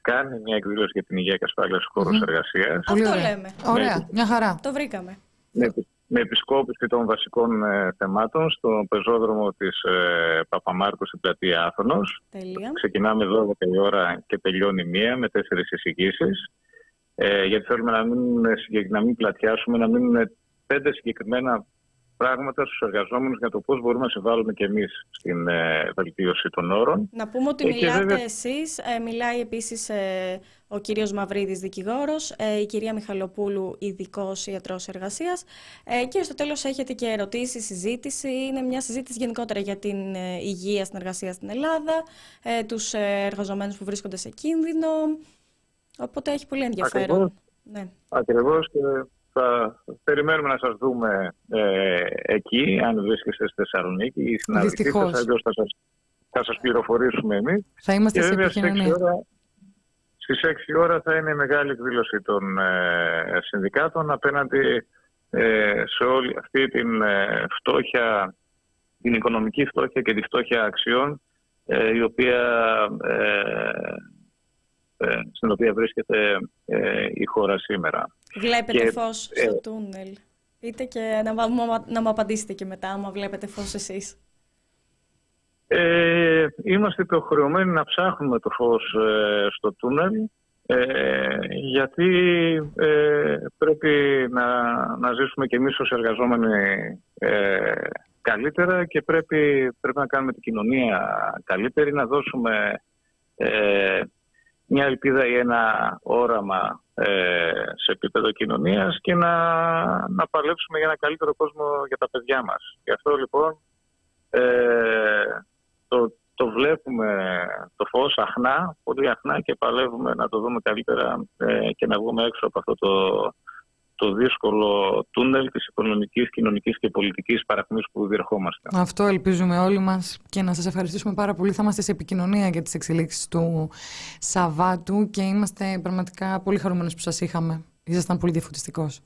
κάνει μια εκδήλωση για την υγεία και ασφάλεια στους χώρους εργασίας. Αυτό λέμε. Ωραία, μια χαρά. Το βρήκαμε. Με επισκόπηση των βασικών θεμάτων στο πεζόδρομο της Παπαμάρκου στην πλατεία Άθωνος. Ξεκινάμε 12 η ώρα και τελειώνει 1 με 4 εισηγήσεις. Γιατί θέλουμε να μην πλατιάσουμε, να μείνουν 5 συγκεκριμένα πράγματα στους εργαζόμενους για το πώς μπορούμε να συμβάλλουμε και εμείς στην βελτίωση των όρων. Να πούμε ότι μιλάτε βέβαια εσείς, μιλάει επίσης ο κύριος Μαυρίδης, δικηγόρος, η κυρία Μιχαλοπούλου, ειδικός ιατρός εργασίας, και στο τέλος έχετε και ερωτήσεις, συζήτηση. Είναι μια συζήτηση γενικότερα για την υγεία στην εργασία στην Ελλάδα, τους εργαζομένους που βρίσκονται σε κίνδυνο, οπότε έχει πολύ ενδιαφέρον. Ακριβώς, ναι. Ακριβώς, και θα περιμένουμε να σας δούμε εκεί, αν βρίσκεστε στη Θεσσαλονίκη ή στην Αρίστη. Θα σας πληροφορήσουμε εμείς. Θα είμαστε και σε επικοινωνία. Στις 6 ώρα θα είναι η μεγάλη εκδήλωση των συνδικάτων απέναντι σε όλη αυτή την φτώχεια, την οικονομική φτώχεια και τη φτώχεια αξιών, η οποία, στην οποία βρίσκεται η χώρα σήμερα. Βλέπετε φως στο τούνελ. Πείτε και να μου απαντήσετε και μετά, άμα βλέπετε φως εσείς. Είμαστε υποχρεωμένοι να ψάχνουμε το φως στο τούνελ, γιατί πρέπει να ζήσουμε κι εμείς ως εργαζόμενοι καλύτερα, και πρέπει να κάνουμε την κοινωνία καλύτερη, να δώσουμε μια ελπίδα ή ένα όραμα σε επίπεδο κοινωνίας, και να παλέψουμε για ένα καλύτερο κόσμο για τα παιδιά μας. Γι' αυτό λοιπόν το βλέπουμε το φως αχνά, πολύ αχνά, και παλεύουμε να το δούμε καλύτερα και να βγούμε έξω από αυτό το δύσκολο τούνελ της οικονομικής, κοινωνικής και πολιτικής παρακμής που διερχόμαστε. Αυτό ελπίζουμε όλοι μας, και να σας ευχαριστήσουμε πάρα πολύ. Θα είμαστε σε επικοινωνία για τις εξελίξεις του Σαββάτου, και είμαστε πραγματικά πολύ χαρούμενοι που σας είχαμε. Ήσασταν πολύ διαφωτιστικός.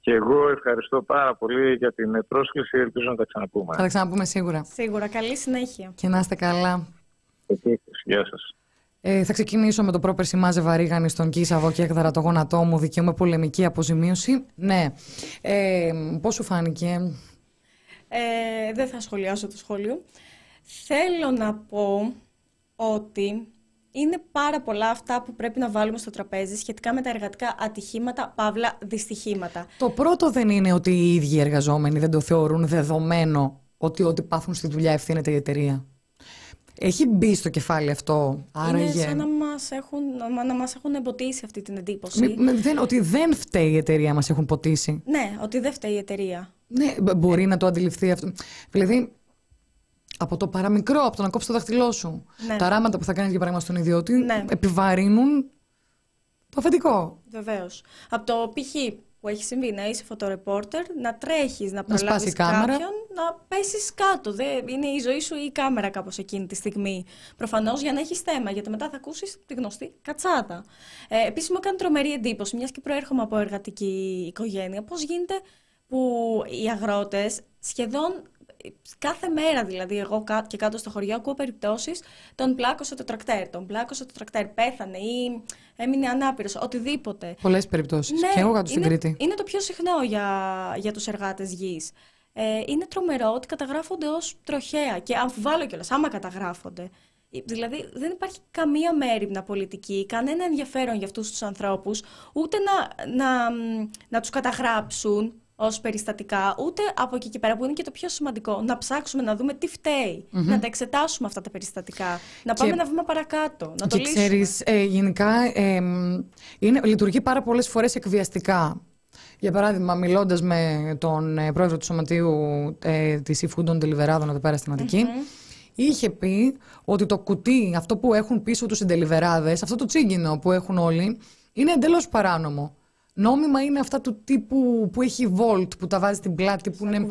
Και εγώ ευχαριστώ πάρα πολύ για την πρόσκληση. Ελπίζω να τα ξαναπούμε. Θα τα ξαναπούμε σίγουρα. Σίγουρα. Καλή συνέχεια. Και να είστε καλά. Επίσης, γεια σας. Θα ξεκινήσω με το πρόπερση μάζευα ρίγανη στον Κίσαβο και έκδαρα το γόνατό μου, δικαίωμα πολεμική αποζημίωση. Ναι. Πώς σου φάνηκε? Δεν θα σχολιάσω το σχόλιο. Θέλω να πω ότι είναι πάρα πολλά αυτά που πρέπει να βάλουμε στο τραπέζι σχετικά με τα εργατικά ατυχήματα, παύλα δυστυχήματα. Το πρώτο δεν είναι ότι οι ίδιοι οι εργαζόμενοι δεν το θεωρούν δεδομένο ότι ό,τι πάθουν στη δουλειά ευθύνεται η εταιρεία. Έχει μπει στο κεφάλι αυτό, άραγε. Είναι σαν να μας έχουν εμποτίσει αυτή την εντύπωση. Ότι δεν φταίει η εταιρεία, μας έχουν ποτίσει. Ναι, ότι δεν φταίει η εταιρεία. Ναι, μπορεί να το αντιληφθεί αυτό. Δηλαδή, από το παραμικρό, από το να κόψεις το δάχτυλό σου, ναι, τα ράματα που θα κάνεις για παράδειγμα στον ιδιώτη, ναι, επιβαρύνουν το αφεντικό. Βεβαίως. Από το π.χ. που έχει συμβεί, να είσαι φωτορεπόρτερ, να τρέχεις, να προλάβεις κάποιον, να πέσεις κάτω. Είναι η ζωή σου ή η κάμερα κάπως εκείνη τη στιγμή. Προφανώς για να έχεις θέμα, γιατί μετά θα ακούσεις τη γνωστή κατσάτα. Επίσης μου έκανε τρομερή εντύπωση, μιας και προέρχομαι από εργατική οικογένεια, πώς γίνεται που οι αγρότες σχεδόν κάθε μέρα, δηλαδή, εγώ και κάτω στο χωριό ακούω περιπτώσεις, τον πλάκωσε το τρακτέρ, πέθανε ή έμεινε ανάπηρος, οτιδήποτε. Πολλές περιπτώσεις. Ναι, και εγώ κάτω στην Κρήτη. Είναι το πιο συχνό για τους εργάτες γης. Είναι τρομερό ότι καταγράφονται ως τροχαία, και αμφιβάλλω κιόλας άμα καταγράφονται. Δηλαδή, δεν υπάρχει καμία μέριμνα πολιτική, κανένα ενδιαφέρον για αυτούς τους ανθρώπους, ούτε να τους καταγράψουν ως περιστατικά, ούτε από εκεί και πέρα, που είναι και το πιο σημαντικό, να ψάξουμε να δούμε τι φταίει, να τα εξετάσουμε αυτά τα περιστατικά, να πάμε ένα βήμα παρακάτω, να το λύσουμε. Και ξέρεις, γενικά λειτουργεί πάρα πολλές φορές εκβιαστικά. Για παράδειγμα, μιλώντας με τον πρόεδρο του Σωματείου της Ιφού των Τελιβεράδων εδώ πέρα στην Αττική, είχε πει ότι το κουτί, αυτό που έχουν πίσω τους οι Τελιβεράδες, αυτό το τσίγκινο που έχουν όλοι, είναι εντελώς παράνομο. Νόμιμα είναι αυτά του τύπου που έχει βόλτ, που τα βάζει στην πλάτη, που είναι...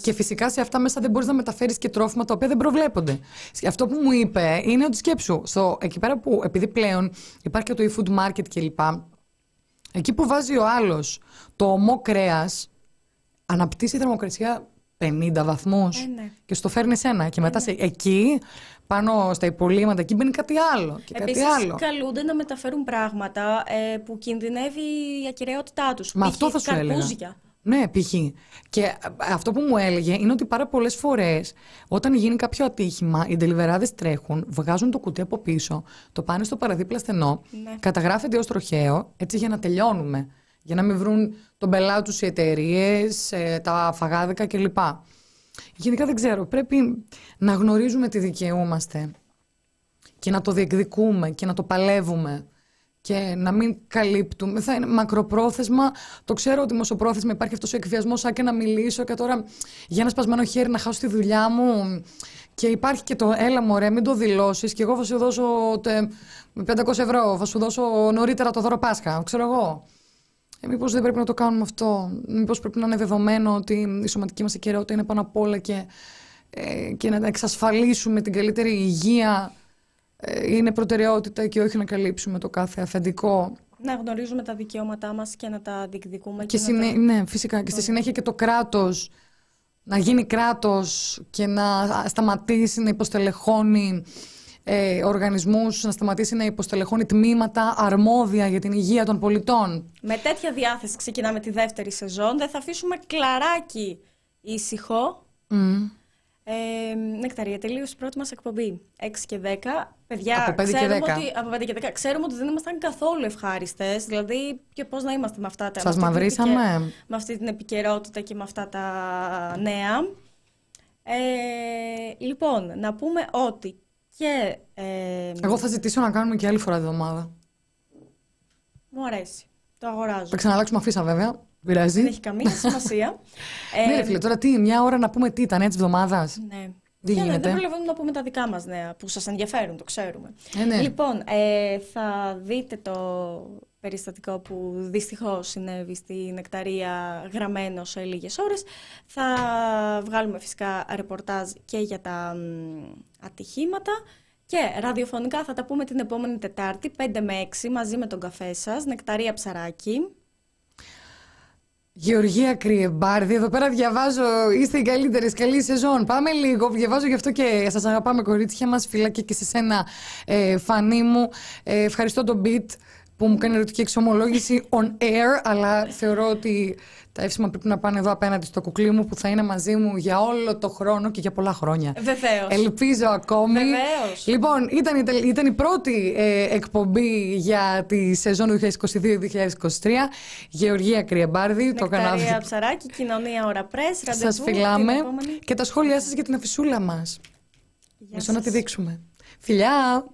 Και φυσικά σε αυτά μέσα δεν μπορείς να μεταφέρεις και τρόφιμα τα οποία δεν προβλέπονται. Αυτό που μου είπε είναι ότι, σκέψου, εκεί πέρα που, επειδή πλέον υπάρχει και το e-food market κλπ, εκεί που βάζει ο άλλος το ομό κρέας, αναπτύσσει η θερμοκρασία 50 βαθμούς. Ναι. Και στο φέρνεις ένα. Και μετά εκεί, πάνω στα υπολείμματα, εκεί μπαίνει κάτι άλλο. Επίσης, καλούνται να μεταφέρουν πράγματα που κινδυνεύει η ακυρεότητά τους. Μα αυτό θα σου έλεγα. Ναι, π.χ. Και αυτό που μου έλεγε είναι ότι πάρα πολλές φορές όταν γίνει κάποιο ατύχημα, οι ντελιβεράδες τρέχουν, βγάζουν το κουτί από πίσω, το πάνε στο παραδίπλα στενό, καταγράφεται ως τροχαίο, έτσι για να τελειώνουμε. Για να μην βρουν τον πελάτη τους οι εταιρείες, τα φαγάδικα κλπ. Γενικά δεν ξέρω, πρέπει να γνωρίζουμε τι δικαιούμαστε και να το διεκδικούμε και να το παλεύουμε. Και να μην καλύπτουμε. Θα είναι μακροπρόθεσμα. Το ξέρω ότι μεσοπρόθεσμα υπάρχει αυτός ο εκβιασμός. Σαν και να μιλήσω, και τώρα για ένα σπασμένο χέρι να χάσω τη δουλειά μου. Και υπάρχει και το έλα, μωρέ, μην το δηλώσεις. Και εγώ θα σου δώσω 500 ευρώ. Θα σου δώσω νωρίτερα το δώρο Πάσχα. Ξέρω εγώ. Μήπως δεν πρέπει να το κάνουμε αυτό. Μήπως πρέπει να είναι δεδομένο ότι η σωματική μας ακεραιότητα είναι πάνω απ' όλα και να εξασφαλίσουμε την καλύτερη υγεία. Είναι προτεραιότητα και όχι να καλύψουμε το κάθε αφεντικό. Να γνωρίζουμε τα δικαιώματά μας και να τα διεκδικούμε. Ναι, φυσικά. Και στη συνέχεια και το κράτος να γίνει κράτος και να σταματήσει να υποστελεχώνει οργανισμούς, να σταματήσει να υποστελεχώνει τμήματα αρμόδια για την υγεία των πολιτών. Με τέτοια διάθεση ξεκινάμε τη δεύτερη σεζόν. Δεν θα αφήσουμε κλαράκι ήσυχο. Νεκταρία, τελείωσε η πρώτη μας εκπομπή 6 και 10. Παιδιά, από 5 και 10. Από 5 και 10. Ξέρουμε ότι δεν ήμασταν καθόλου ευχάριστες. Δηλαδή, και πώς να είμαστε με αυτά τα. Σας μαυρίσαμε. Με αυτή την επικαιρότητα και με αυτά τα νέα. Λοιπόν, να πούμε ότι και. Εγώ θα ζητήσω να κάνουμε και άλλη φορά τη εβδομάδα. Μου αρέσει. Το αγοράζω. Θα ξαναλλάξουμε αφίσα, βέβαια. Πειράζει. Δεν έχει καμία σημασία. Ναι, φίλε, τώρα τι, μια ώρα να πούμε τι ήταν έτσι εβδομάδα. Ναι. Δεν γίνεται. Δεν προλαβαίνουμε να πούμε τα δικά μας νέα που σας ενδιαφέρουν, το ξέρουμε. Ναι. Λοιπόν, θα δείτε το περιστατικό που δυστυχώς συνέβη στη Νεκταρία γραμμένο σε λίγες ώρες. Θα βγάλουμε φυσικά ρεπορτάζ και για τα ατυχήματα. Και ραδιοφωνικά θα τα πούμε την επόμενη Τετάρτη, 5 με 6, μαζί με τον καφέ σας, Νεκταρία Ψαράκη. Γεωργία Κριεμπάρδη, εδώ πέρα διαβάζω, είστε οι καλύτερες, καλή σεζόν. Πάμε λίγο, διαβάζω γι' αυτό και σας αγαπάμε κορίτσια μας, φιλάκια και σε σένα Φανή μου. Ευχαριστώ τον Beat που μου κάνει ερωτική εξομολόγηση on air, αλλά θεωρώ ότι τα εύσημα πρέπει να πάνε εδώ απέναντι στο κουκλί μου που θα είναι μαζί μου για όλο το χρόνο και για πολλά χρόνια. Βεβαίως. Ελπίζω ακόμη. Βεβαίως. Λοιπόν, ήταν η πρώτη εκπομπή για τη σεζόν 2022-2023. Γεωργία Κριεμπάρδη, το κανάλι. Νεκταρία Ψαράκη, Κοινωνία Ωρα Press. Σας φιλάμε και τα σχόλιά σας για την αφισούλα μας. Μισό να τη δείξουμε. Φιλιά!